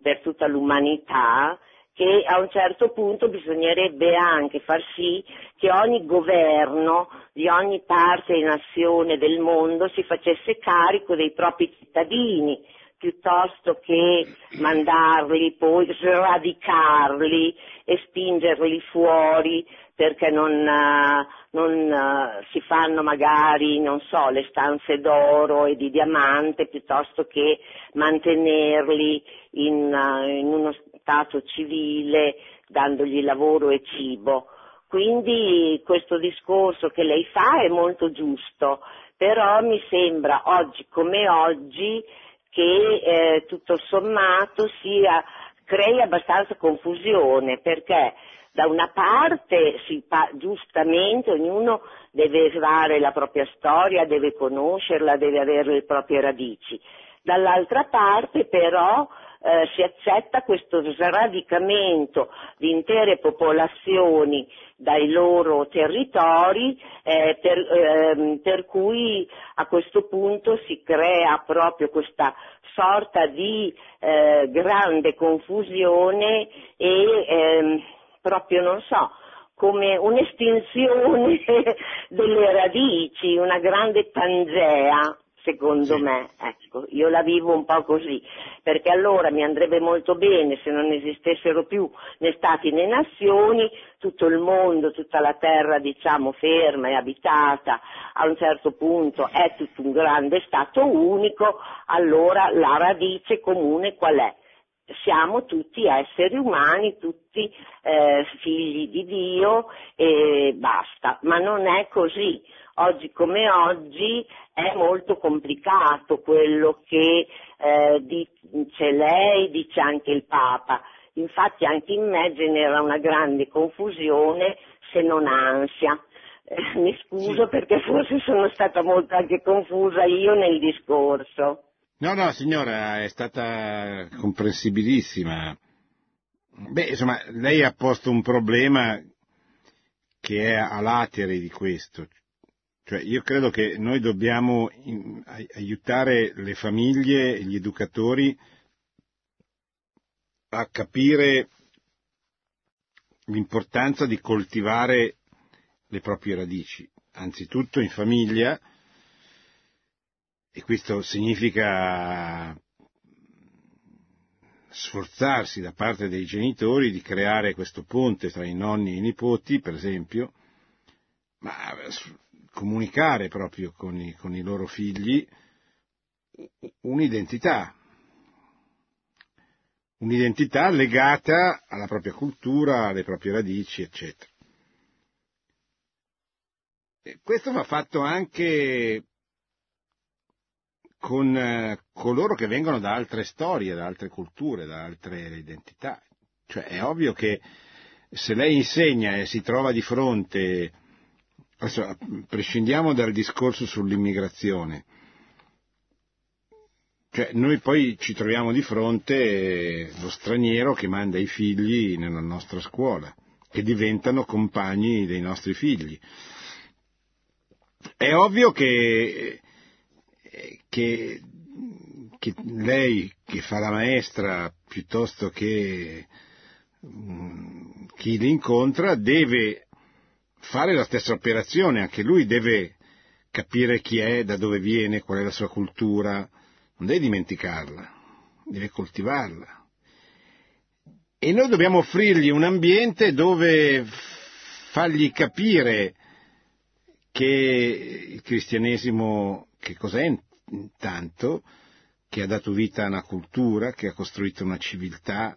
per tutta l'umanità, che a un certo punto bisognerebbe anche far sì che ogni governo di ogni parte e nazione del mondo si facesse carico dei propri cittadini, piuttosto che mandarli, poi sradicarli e spingerli fuori perché non, non si fanno magari, non so, le stanze d'oro e di diamante, piuttosto che mantenerli in, in uno stato civile dandogli lavoro e cibo. Quindi questo discorso che lei fa è molto giusto, però mi sembra oggi come oggi che eh, tutto sommato sia, crei abbastanza confusione, perché da una parte si pa- giustamente ognuno deve fare la propria storia, deve conoscerla, deve avere le proprie radici, dall'altra parte però eh, si accetta questo sradicamento di intere popolazioni dai loro territori, eh, per, eh, per cui a questo punto si crea proprio questa sorta di eh, grande confusione e eh, proprio, non so, come un'estinzione delle radici, una grande Pangea, secondo sì. me, ecco, io la vivo un po' così, perché allora mi andrebbe molto bene se non esistessero più né stati né nazioni, tutto il mondo, tutta la terra, diciamo, ferma e abitata, a un certo punto è tutto un grande stato unico, allora la radice comune qual è? Siamo tutti esseri umani, tutti eh, figli di Dio e basta, ma non è così. Oggi come oggi è molto complicato quello che eh, dice lei, dice anche il Papa, infatti anche in me genera una grande confusione, se non ansia. Eh, mi scuso sì. perché forse sono stata molto anche confusa io nel discorso. No, no, signora, è stata comprensibilissima. Beh, insomma, lei ha posto un problema che è a latere di questo. Cioè, io credo che noi dobbiamo in, aiutare le famiglie, gli educatori a capire l'importanza di coltivare le proprie radici, anzitutto in famiglia, e questo significa sforzarsi da parte dei genitori di creare questo ponte tra i nonni e i nipoti, per esempio, ma comunicare proprio con i, con i loro figli un'identità, un'identità legata alla propria cultura, alle proprie radici, eccetera. E questo va fatto anche con coloro che vengono da altre storie, da altre culture, da altre identità. Cioè è ovvio che se lei insegna e si trova di fronte, adesso prescindiamo dal discorso sull'immigrazione, cioè noi poi ci troviamo di fronte lo straniero che manda i figli nella nostra scuola, che diventano compagni dei nostri figli. È ovvio che, che, che lei che fa la maestra piuttosto che um, chi li incontra deve fare la stessa operazione, anche lui deve capire chi è, da dove viene, qual è la sua cultura, non deve dimenticarla, deve coltivarla. E noi dobbiamo offrirgli un ambiente dove fargli capire che il cristianesimo, che cos'è intanto, che ha dato vita a una cultura, che ha costruito una civiltà,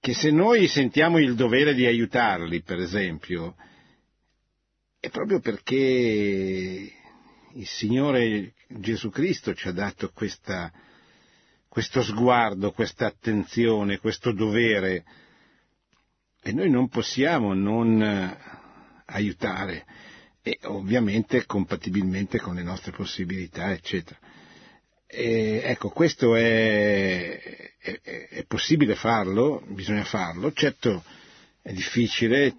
che se noi sentiamo il dovere di aiutarli, per esempio, è proprio perché il Signore Gesù Cristo ci ha dato questa, questo sguardo, questa attenzione, questo dovere, e noi non possiamo non aiutare. E ovviamente compatibilmente con le nostre possibilità, eccetera. E, ecco, questo è, è, è possibile farlo, bisogna farlo, certo è difficile,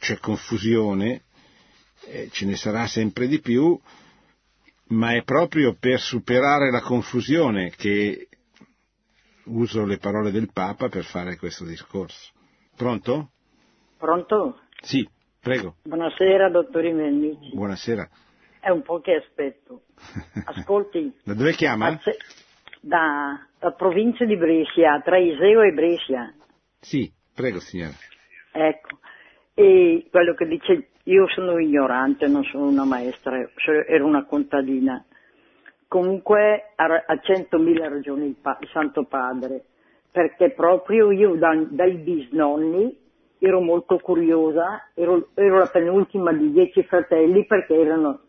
c'è confusione, eh, ce ne sarà sempre di più, ma è proprio per superare la confusione che uso le parole del Papa per fare questo discorso. Pronto? Pronto? Sì. Prego. Buonasera, dottor Imennici. Buonasera. È un po' che aspetto. Ascolti. Da dove chiama? Da, da provincia di Brescia, tra Iseo e Brescia. Sì, prego signora. Ecco, e quello che dice, io sono ignorante, non sono una maestra, ero una contadina. Comunque ha centomila ragioni il, pa- il Santo Padre, perché proprio io da, dai bisnonni ero molto curiosa, ero, ero la penultima di dieci fratelli, perché erano,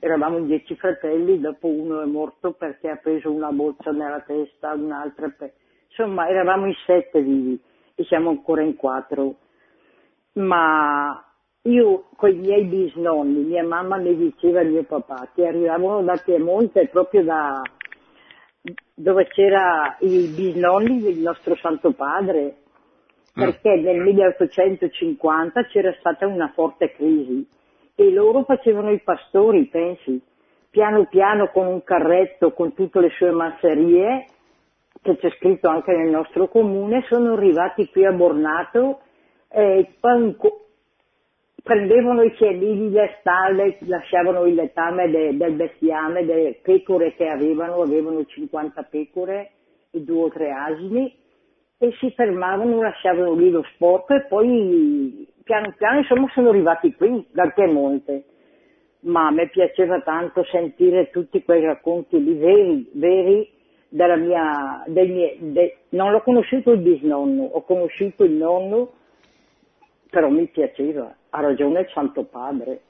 eravamo dieci fratelli, dopo uno è morto perché ha preso una boccia nella testa, un'altra, pe... insomma eravamo in sette vivi e siamo ancora in quattro. Ma io con i miei bisnonni, mia mamma mi diceva, mio papà, che arrivavano da Piemonte, proprio da dove c'era i bisnonni del nostro Santo Padre, perché nel milleottocentocinquanta c'era stata una forte crisi e loro facevano i pastori, pensi, piano piano con un carretto con tutte le sue masserie, che c'è scritto anche nel nostro comune, sono arrivati qui a Bornato e prendevano i cielini delle stalle, lasciavano il letame de, del bestiame, delle pecore che avevano, avevano cinquanta pecore e due o tre asini, e si fermavano, lasciavano lì lo sporco e poi piano piano insomma sono arrivati qui dal Piemonte. Ma a me piaceva tanto sentire tutti quei racconti lì veri, veri della mia, del mie, de, non l'ho conosciuto il bisnonno, ho conosciuto il nonno, però mi piaceva, ha ragione il Santo Padre,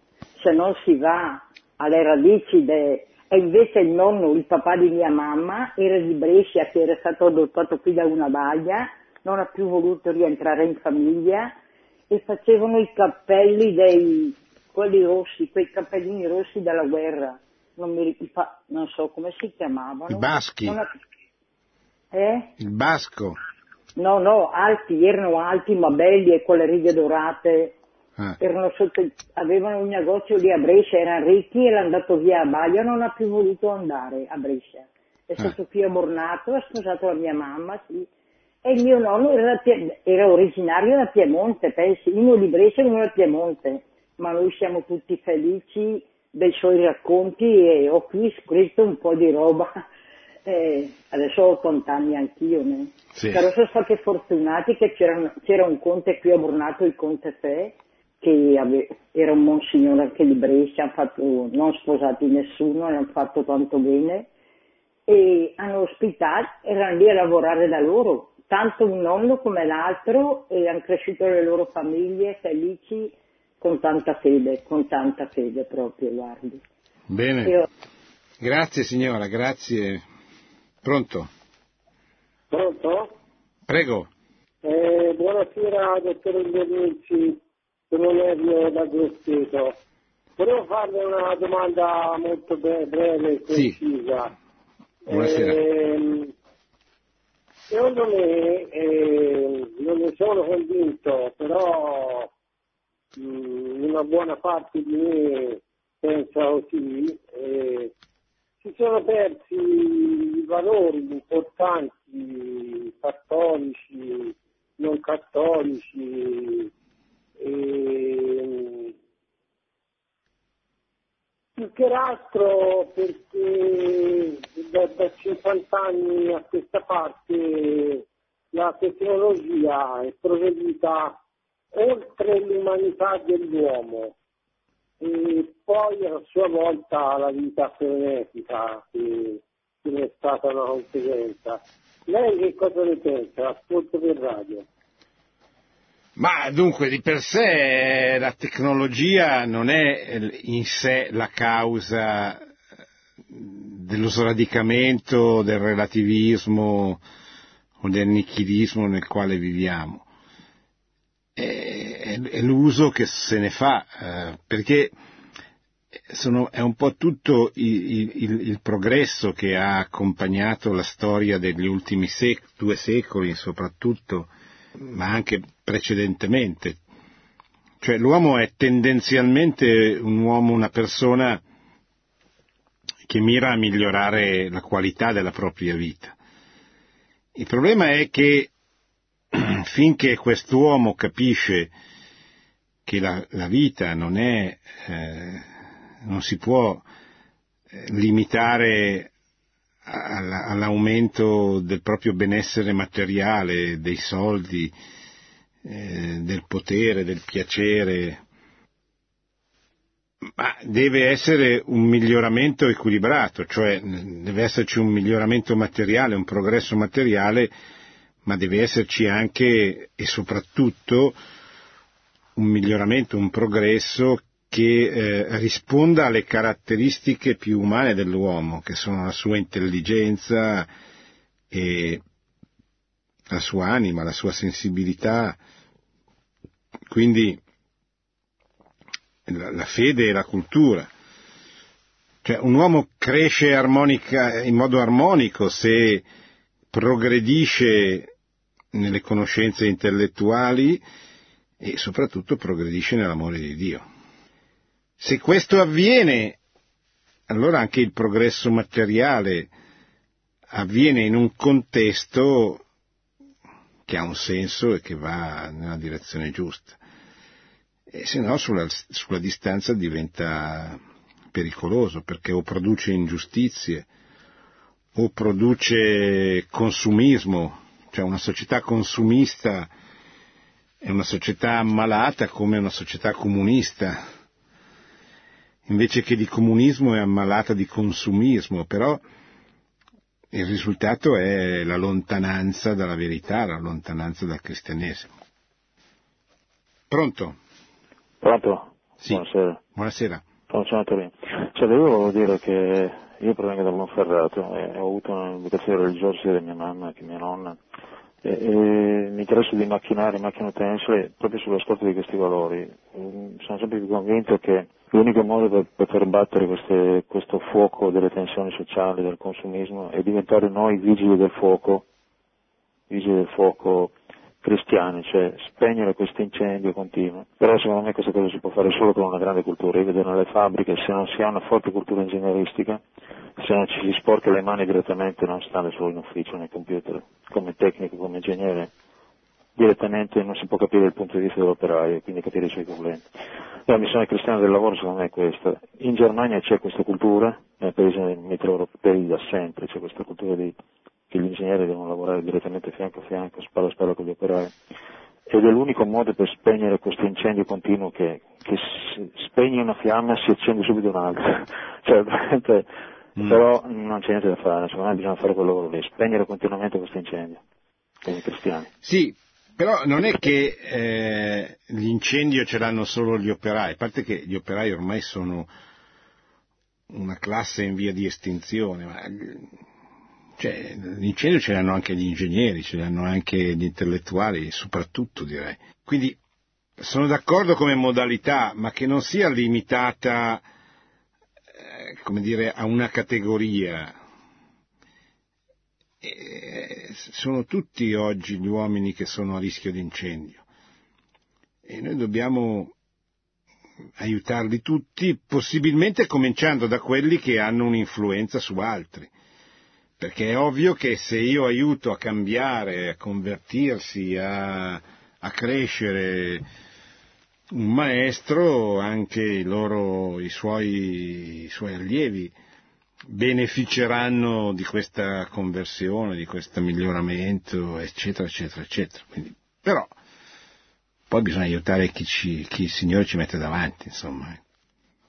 se non si va alle radici de... E invece il nonno, il papà di mia mamma, era di Brescia, che era stato adottato qui da una baia, non ha più voluto rientrare in famiglia, e facevano i cappelli dei, quelli rossi, quei cappellini rossi della guerra, non, mi, non so come si chiamavano. I baschi? Ha, eh? Il basco? No, no, alti, erano alti ma belli e con le righe dorate. Ah. Erano sotto, avevano un negozio lì a Brescia, erano ricchi, era andato via a Baia, non ha più voluto andare a Brescia, è stato ah. qui a Bornato, ha sposato la mia mamma, sì, e il mio nonno era, era originario da Piemonte, pensi, uno di Brescia e uno da Piemonte, ma noi siamo tutti felici dei suoi racconti e ho qui scritto un po' di roba. Eh, adesso ho ottanta anni anch'io, né? Sì. Però sono stati fortunati che c'era, c'era un conte qui a Bornato, il conte Fè, che ave- era un monsignore anche di Brescia, hanno fatto, non sposati nessuno, hanno fatto tanto bene e hanno ospitato, erano lì a lavorare da loro, tanto un nonno come l'altro, e hanno cresciuto le loro famiglie felici con tanta fede, con tanta fede proprio, guardi. Bene, Io... grazie signora, grazie. Pronto? Pronto? Prego. Eh, buonasera dottore Invernici, sono Nervio da Grosseto. Volevo farle una domanda molto breve e precisa. Sì. Buonasera. Eh, secondo me, eh, non ne sono convinto, però mh, una buona parte di me pensa così, eh, si sono persi i valori importanti cattolici, non cattolici, eh, più che altro perché da, da cinquanta anni a questa parte la tecnologia è progredita oltre l'umanità dell'uomo e poi a sua volta la vita frenetica che, che ne è stata una conseguenza. Lei che cosa ne pensa? Ascolto per radio. Ma dunque, di per sé la tecnologia non è in sé la causa dello sradicamento, del relativismo o del nichilismo nel quale viviamo. È, è l'uso che se ne fa, eh, perché sono, è un po' tutto il, il, il progresso che ha accompagnato la storia degli ultimi sec- due secoli soprattutto, ma anche precedentemente. Cioè l'uomo è tendenzialmente un uomo, una persona che mira a migliorare la qualità della propria vita. Il problema è che finché quest'uomo capisce che la, la vita non è, eh, non si può limitare alla, all'aumento del proprio benessere materiale, dei soldi, eh, del potere, del piacere, ma deve essere un miglioramento equilibrato, cioè deve esserci un miglioramento materiale, un progresso materiale, ma deve esserci anche e soprattutto un miglioramento, un progresso che eh, risponda alle caratteristiche più umane dell'uomo, che sono la sua intelligenza e la sua anima, la sua sensibilità. Quindi la, la fede e la cultura. Cioè un uomo cresce armonica, in modo armonico se progredisce nelle conoscenze intellettuali e soprattutto progredisce nell'amore di Dio. Se questo avviene, allora anche il progresso materiale avviene in un contesto che ha un senso e che va nella direzione giusta. E se no sulla, sulla distanza diventa pericoloso, perché o produce ingiustizie o produce consumismo. Cioè una società consumista è una società ammalata come una società comunista, invece che di comunismo è ammalata di consumismo, però il risultato è la lontananza dalla verità, la lontananza dal cristianesimo. Pronto? Pronto? Sì. Buonasera. Buonasera. Buonasera a te. Cioè, io volevo dire che io provengo da Monferrato e ho avuto un'educazione religiosa sia da mia mamma che mia nonna. E, e mi interesso di macchinare, macchino tensile, proprio sull'ascolto di questi valori. Sono sempre più convinto che l'unico modo per poter battere queste, questo fuoco delle tensioni sociali, del consumismo, è diventare noi vigili del fuoco, vigili del fuoco cristiani, cioè spegnere questo incendio continuo. Però secondo me questa cosa si può fare solo con una grande cultura. Io vedo nelle fabbriche, se non si ha una forte cultura ingegneristica, se non ci si sporca le mani direttamente, non stando solo in ufficio, nel computer, come tecnico, come ingegnere, direttamente non si può capire il punto di vista dell'operaio, quindi capire i suoi problemi. La missione cristiana del lavoro secondo me è questa. In Germania c'è questa cultura, nel paese mitteleuropei da sempre c'è questa cultura di, che gli ingegneri devono lavorare direttamente fianco a fianco, spalla a spalla con gli operai, ed è l'unico modo per spegnere questo incendio continuo che, che spegne una fiamma e si accende subito un'altra. Cioè veramente... Mm. Però non c'è niente da fare, secondo me bisogna fare quello lì, spegnere continuamente questo incendio, come cristiani. Sì, però non è che eh, l'incendio ce l'hanno solo gli operai, a parte che gli operai ormai sono una classe in via di estinzione, ma Cioè, l'incendio ce l'hanno anche gli ingegneri, ce l'hanno anche gli intellettuali, soprattutto direi. Quindi sono d'accordo come modalità, ma che non sia limitata, eh, come dire, a una categoria. E sono tutti oggi gli uomini che sono a rischio di incendio e noi dobbiamo aiutarli tutti, possibilmente cominciando da quelli che hanno un'influenza su altri. Perché è ovvio che se io aiuto a cambiare, a convertirsi, a, a crescere un maestro, anche i, loro, i, suoi, i suoi allievi beneficeranno di questa conversione, di questo miglioramento, eccetera, eccetera, eccetera. Quindi, però poi bisogna aiutare chi, ci, chi il Signore ci mette davanti, insomma.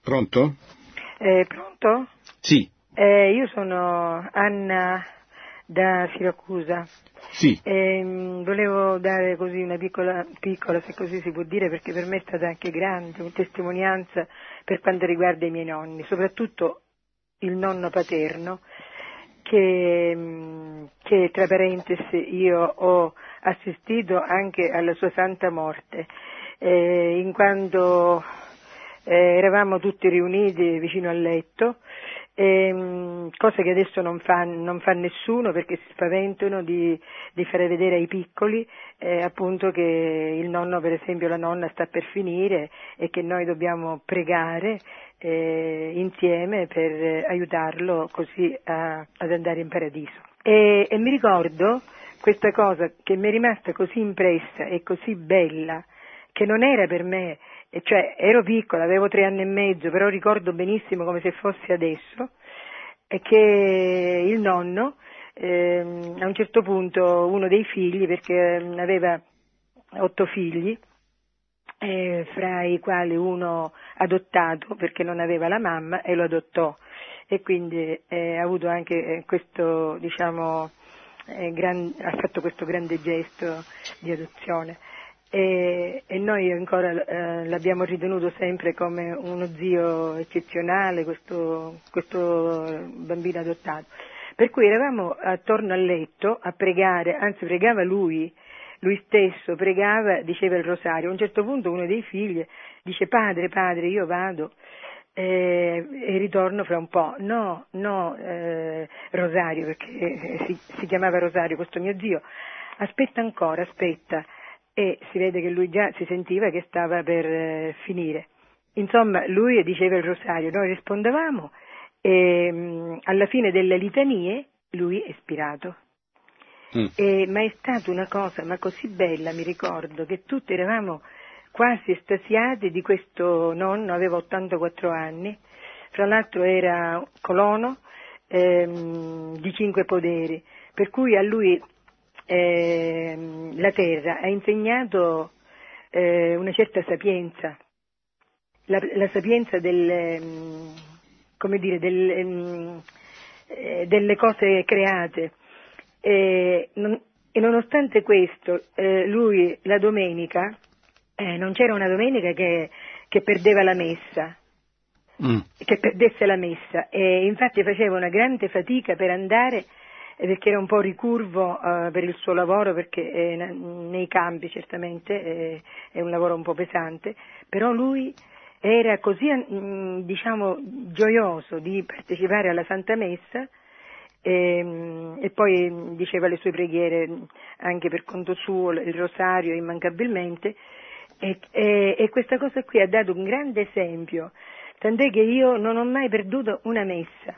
Pronto? Eh, pronto? Sì. Eh, io sono Anna da Siracusa. Sì. Eh, volevo dare così una piccola, piccola, se così si può dire, perché per me è stata anche grande, una testimonianza per quanto riguarda i miei nonni, soprattutto il nonno paterno, che, che tra parentesi io ho assistito anche alla sua santa morte, eh, in quanto eh, eravamo tutti riuniti vicino al letto. Ehm, cosa che adesso non fa, non fa nessuno, perché si spaventano di, di fare vedere ai piccoli eh, appunto che il nonno, per esempio la nonna, sta per finire e che noi dobbiamo pregare eh, insieme per eh, aiutarlo così a, ad andare in paradiso. E, e mi ricordo questa cosa che mi è rimasta così impressa e così bella, che non era per me, cioè ero piccola, avevo tre anni e mezzo, però ricordo benissimo come se fosse adesso, che il nonno eh, a un certo punto, uno dei figli, perché aveva otto figli, eh, fra i quali uno adottato perché non aveva la mamma e lo adottò, e quindi eh, ha avuto anche questo, diciamo, eh, gran, ha fatto questo grande gesto di adozione. E, e noi ancora eh, l'abbiamo ritenuto sempre come uno zio eccezionale, questo, questo bambino adottato, per cui eravamo attorno al letto a pregare, anzi pregava lui, lui stesso pregava, diceva il rosario. A un certo punto uno dei figli dice: padre, padre, io vado eh, e ritorno fra un po'. No, no, eh, rosario, perché si, si chiamava Rosario questo mio zio, aspetta ancora, aspetta. E si vede che lui già si sentiva che stava per eh, finire. Insomma, lui diceva il rosario, noi rispondevamo e mh, alla fine delle litanie lui è spirato. Mm. E, ma è stata una cosa ma così bella, mi ricordo, che tutti eravamo quasi estasiati di questo nonno, aveva ottantaquattro anni, fra l'altro era colono ehm, di cinque poderi, per cui a lui... Eh, la terra ha insegnato eh, una certa sapienza, la, la sapienza del, um, come dire, del, um, eh, delle cose create, eh, non, e nonostante questo eh, lui la domenica eh, non c'era una domenica che, che perdeva la messa, mm. che perdesse la messa, e infatti faceva una grande fatica per andare, perché era un po' ricurvo eh, per il suo lavoro, perché eh, nei campi certamente eh, è un lavoro un po' pesante, però lui era così, mh, diciamo, gioioso di partecipare alla Santa Messa e, mh, e poi diceva le sue preghiere anche per conto suo, il rosario immancabilmente, e, e, e questa cosa qui ha dato un grande esempio, tant'è che io non ho mai perduto una messa.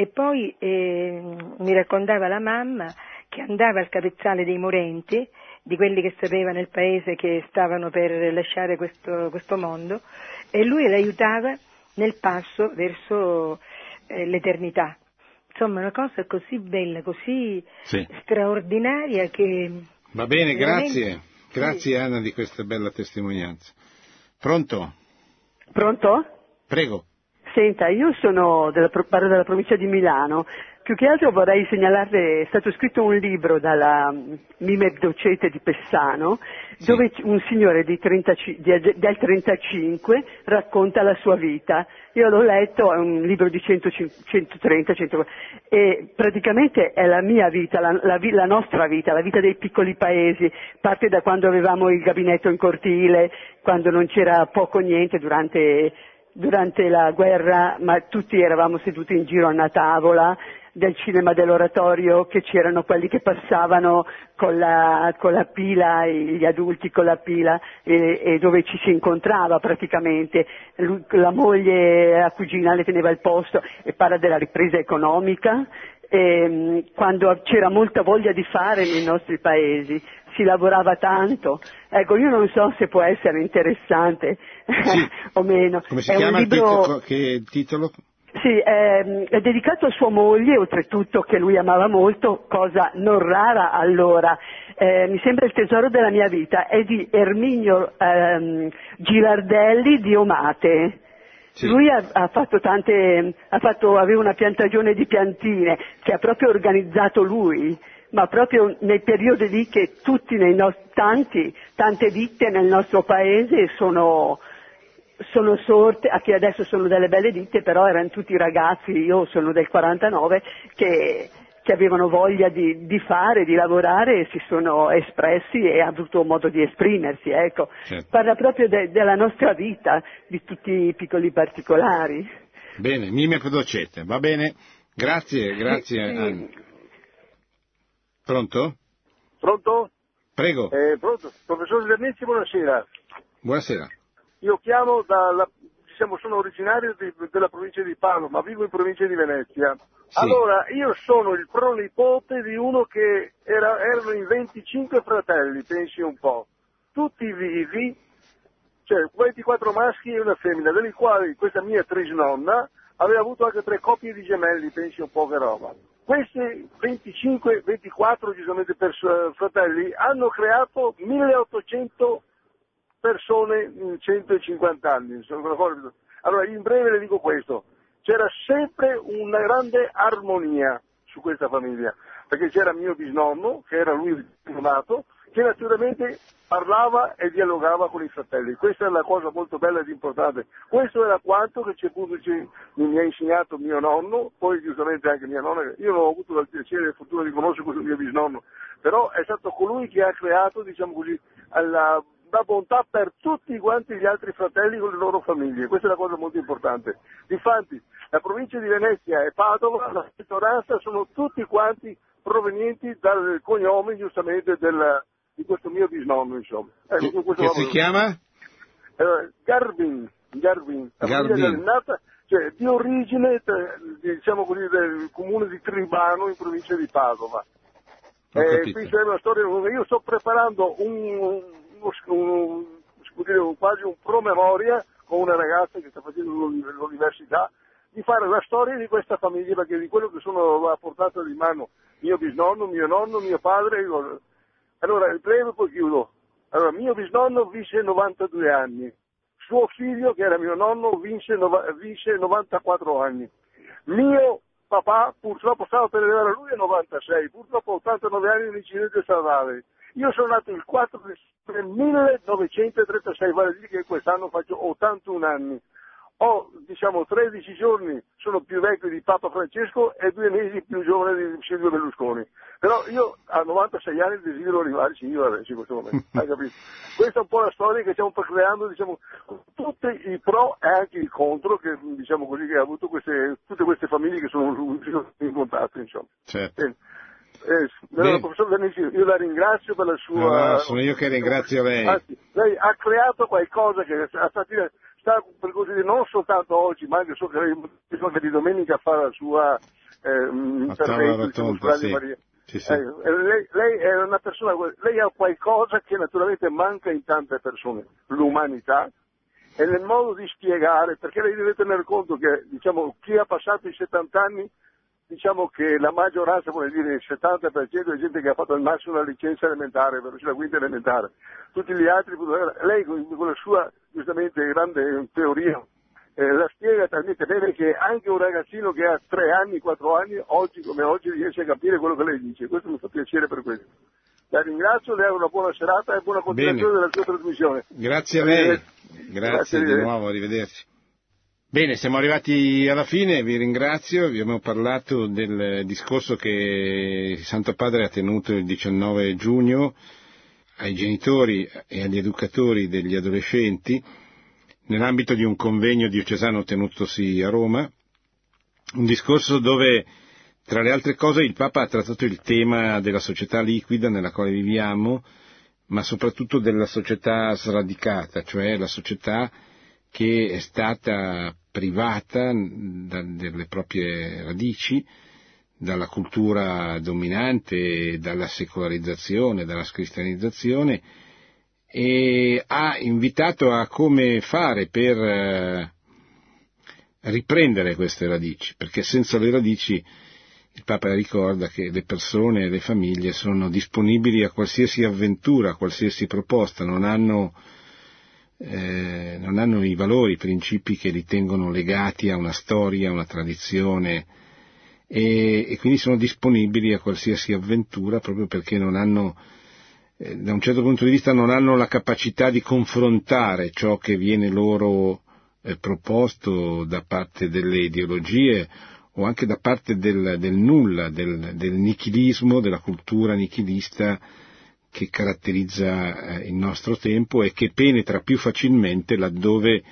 E poi eh, mi raccontava la mamma che andava al capezzale dei morenti, di quelli che sapeva nel paese che stavano per lasciare questo, questo mondo, e lui l'aiutava nel passo verso eh, l'eternità. Insomma, una cosa così bella, così sì. straordinaria che... Va bene, veramente... grazie. Grazie sì. Anna, di questa bella testimonianza. Pronto? Pronto? Prego. Senta, io sono della, parlo della provincia di Milano, Più che altro vorrei segnalarle, è stato scritto un libro dalla Mime Docete di Pessano, sì, dove un signore di trentacinque, del trentacinque racconta la sua vita. Io l'ho letto, è un libro di centotrenta, e praticamente è la mia vita, la, la, la nostra vita, la vita dei piccoli paesi. Parte da quando avevamo il gabinetto in cortile, quando non c'era poco niente durante... durante la guerra, ma tutti eravamo seduti in giro a una tavola, del cinema dell'oratorio, che c'erano quelli che passavano con la, con la pila, gli adulti con la pila, e, e dove ci si incontrava praticamente, la moglie, la cugina le teneva il posto, e parla della ripresa economica, e, quando c'era molta voglia di fare nei nostri paesi, si lavorava tanto. Ecco, io non so se può essere interessante, sì, o meno. Come si è chiama un libro... il titolo? Sì, è, è dedicato a sua moglie, oltretutto, che lui amava molto, cosa non rara allora. Eh, mi sembra Il tesoro della mia vita, è di Erminio ehm, Gilardelli di Omate. Sì. Lui ha, ha fatto tante, ha fatto, aveva una piantagione di piantine che ha proprio organizzato lui, ma proprio nei periodi lì che tutti nei no, tanti, tante ditte nel nostro paese sono, sono sorte, a che adesso sono delle belle ditte, però erano tutti ragazzi, io sono del quarantanove, che, che avevano voglia di, di fare, di lavorare, e si sono espressi e hanno avuto modo di esprimersi, ecco. Certo. Parla proprio de, della nostra vita, di tutti i piccoli particolari. Bene, Mime Docete, va bene? Grazie, grazie. Sì, sì. Pronto? Pronto? Prego. Eh, pronto, professor Giannizzi, buonasera. Buonasera. Io chiamo dalla, diciamo, sono originario di, della provincia di Parma, ma vivo in provincia di Venezia. Sì. Allora, io sono il pronipote di uno che era, erano in venticinque fratelli, pensi un po'. Tutti vivi, cioè ventiquattro maschi e una femmina, dei quali questa mia trisnonna aveva avuto anche tre coppie di gemelli, pensi un po' che roba. Questi venticinque ventiquattro giustamente pers- fratelli hanno creato milleottocento persone in centocinquanta anni. Allora, in breve le dico questo: c'era sempre una grande armonia su questa famiglia, perché c'era mio bisnonno, che era lui nato, che naturalmente parlava e dialogava con i fratelli. Questa è la cosa molto bella ed importante. Questo era quanto che c'è appunto, c'è, mi ha insegnato mio nonno, poi giustamente anche mia nonna. Io non ho avuto il piacere e il fortuna di conoscere questo mio bisnonno, però è stato colui che ha creato, diciamo così, la, la bontà per tutti quanti gli altri fratelli con le loro famiglie. Questa è la cosa molto importante. Difatti, la provincia di Venezia e Padova, la Storanza, sono tutti quanti provenienti dal cognome, giustamente, del... di questo mio bisnonno, insomma. Eh, che che si chiama? Eh, Garvin, Garvin, la famiglia nata, cioè di origine, diciamo così, del comune di Tribano in provincia di Padova. Eh, qui c'è una storia, io sto preparando un, uno, un, un, quasi un promemoria con una ragazza che sta facendo l'università, di fare la storia di questa famiglia, perché di quello che sono a portata di mano mio bisnonno, mio nonno, mio padre, io, allora, il breve poi chiudo. Allora, mio bisnonno vinse novantadue anni, suo figlio, che era mio nonno, vinse, nova, vinse novantaquattro anni, mio papà purtroppo stava per arrivare a lui a novantasei, purtroppo ottantanove anni in incidente stradale. Io sono nato il quattro dicembre millenovecentotrentasei, vale a dire che quest'anno faccio ottantuno anni. Ho, diciamo, tredici giorni, sono più vecchio di Papa Francesco e due mesi più giovane di Silvio Berlusconi. Però io a novantasei anni desidero arrivarci io adesso, in questo momento, hai capito? Questa è un po' la storia che stiamo creando, diciamo, tutti i pro e anche i contro che, diciamo così, che ha avuto queste, tutte queste famiglie che sono incontrate, insomma. Certo. Bene. Eh, allora, professor Giannizzi, io la ringrazio per la sua... No, sono io che ringrazio lei. Anzi, lei ha creato qualcosa che ha fatto... sta per così dire non soltanto oggi, ma anche so che anche di domenica fa la sua eh, intervento di Radio Maria. Sì, sì. Eh, lei, lei è una persona, lei ha qualcosa che naturalmente manca in tante persone, l'umanità e nel modo di spiegare, perché lei deve tener conto che, diciamo, chi ha passato i settanta anni, diciamo che la maggioranza, vuol dire il settanta per cento di gente che ha fatto al massimo la licenza elementare, la quinta elementare, tutti gli altri, lei con la sua giustamente grande teoria eh, la spiega talmente bene che anche un ragazzino che ha tre anni, quattro anni, oggi come oggi riesce a capire quello che lei dice. Questo mi fa piacere per questo. La ringrazio, le auguro una buona serata e buona continuazione della sua trasmissione. Grazie a lei, grazie di nuovo, arrivederci. Bene, siamo arrivati alla fine, vi ringrazio, vi abbiamo parlato del discorso che il Santo Padre ha tenuto il diciannove giugno ai genitori e agli educatori degli adolescenti nell'ambito di un convegno diocesano tenutosi a Roma, un discorso dove tra le altre cose il Papa ha trattato il tema della società liquida nella quale viviamo, ma soprattutto della società sradicata, cioè la società che è stata privata delle proprie radici, dalla cultura dominante, dalla secolarizzazione, dalla cristianizzazione, e ha invitato a come fare per riprendere queste radici, perché senza le radici il Papa ricorda che le persone e le famiglie sono disponibili a qualsiasi avventura, a qualsiasi proposta, non hanno Eh, non hanno i valori, i principi che li tengono legati a una storia, a una tradizione, e, e quindi sono disponibili a qualsiasi avventura proprio perché non hanno, eh, da un certo punto di vista non hanno la capacità di confrontare ciò che viene loro eh, proposto da parte delle ideologie o anche da parte del, del nulla, del, del nichilismo, della cultura nichilista che caratterizza il nostro tempo e che penetra più facilmente laddove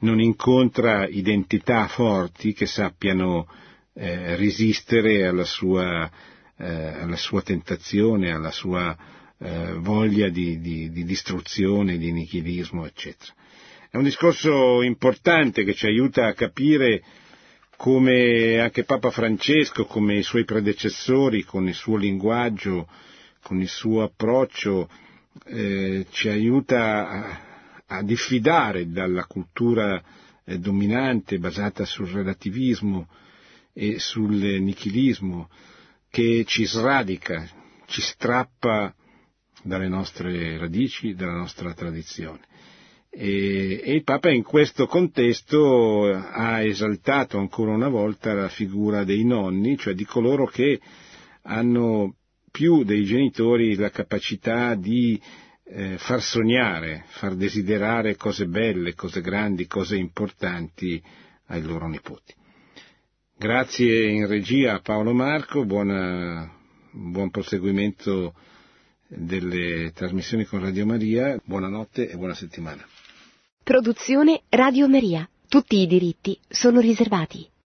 non incontra identità forti che sappiano eh, resistere alla sua, eh, alla sua tentazione, alla sua eh, voglia di, di, di distruzione, di nichilismo, eccetera. È un discorso importante che ci aiuta a capire come anche Papa Francesco, come i suoi predecessori, con il suo linguaggio, con il suo approccio, eh, ci aiuta a, a diffidare dalla cultura eh, dominante basata sul relativismo e sul nichilismo che ci sradica, ci strappa dalle nostre radici, dalla nostra tradizione. E, e il Papa in questo contesto ha esaltato ancora una volta la figura dei nonni, cioè di coloro che hanno più dei genitori la capacità di eh, far sognare, far desiderare cose belle, cose grandi, cose importanti ai loro nipoti. Grazie in regia a Paolo Marco, buona, buon proseguimento delle trasmissioni con Radio Maria, buonanotte e buona settimana. Produzione Radio Maria, tutti i diritti sono riservati.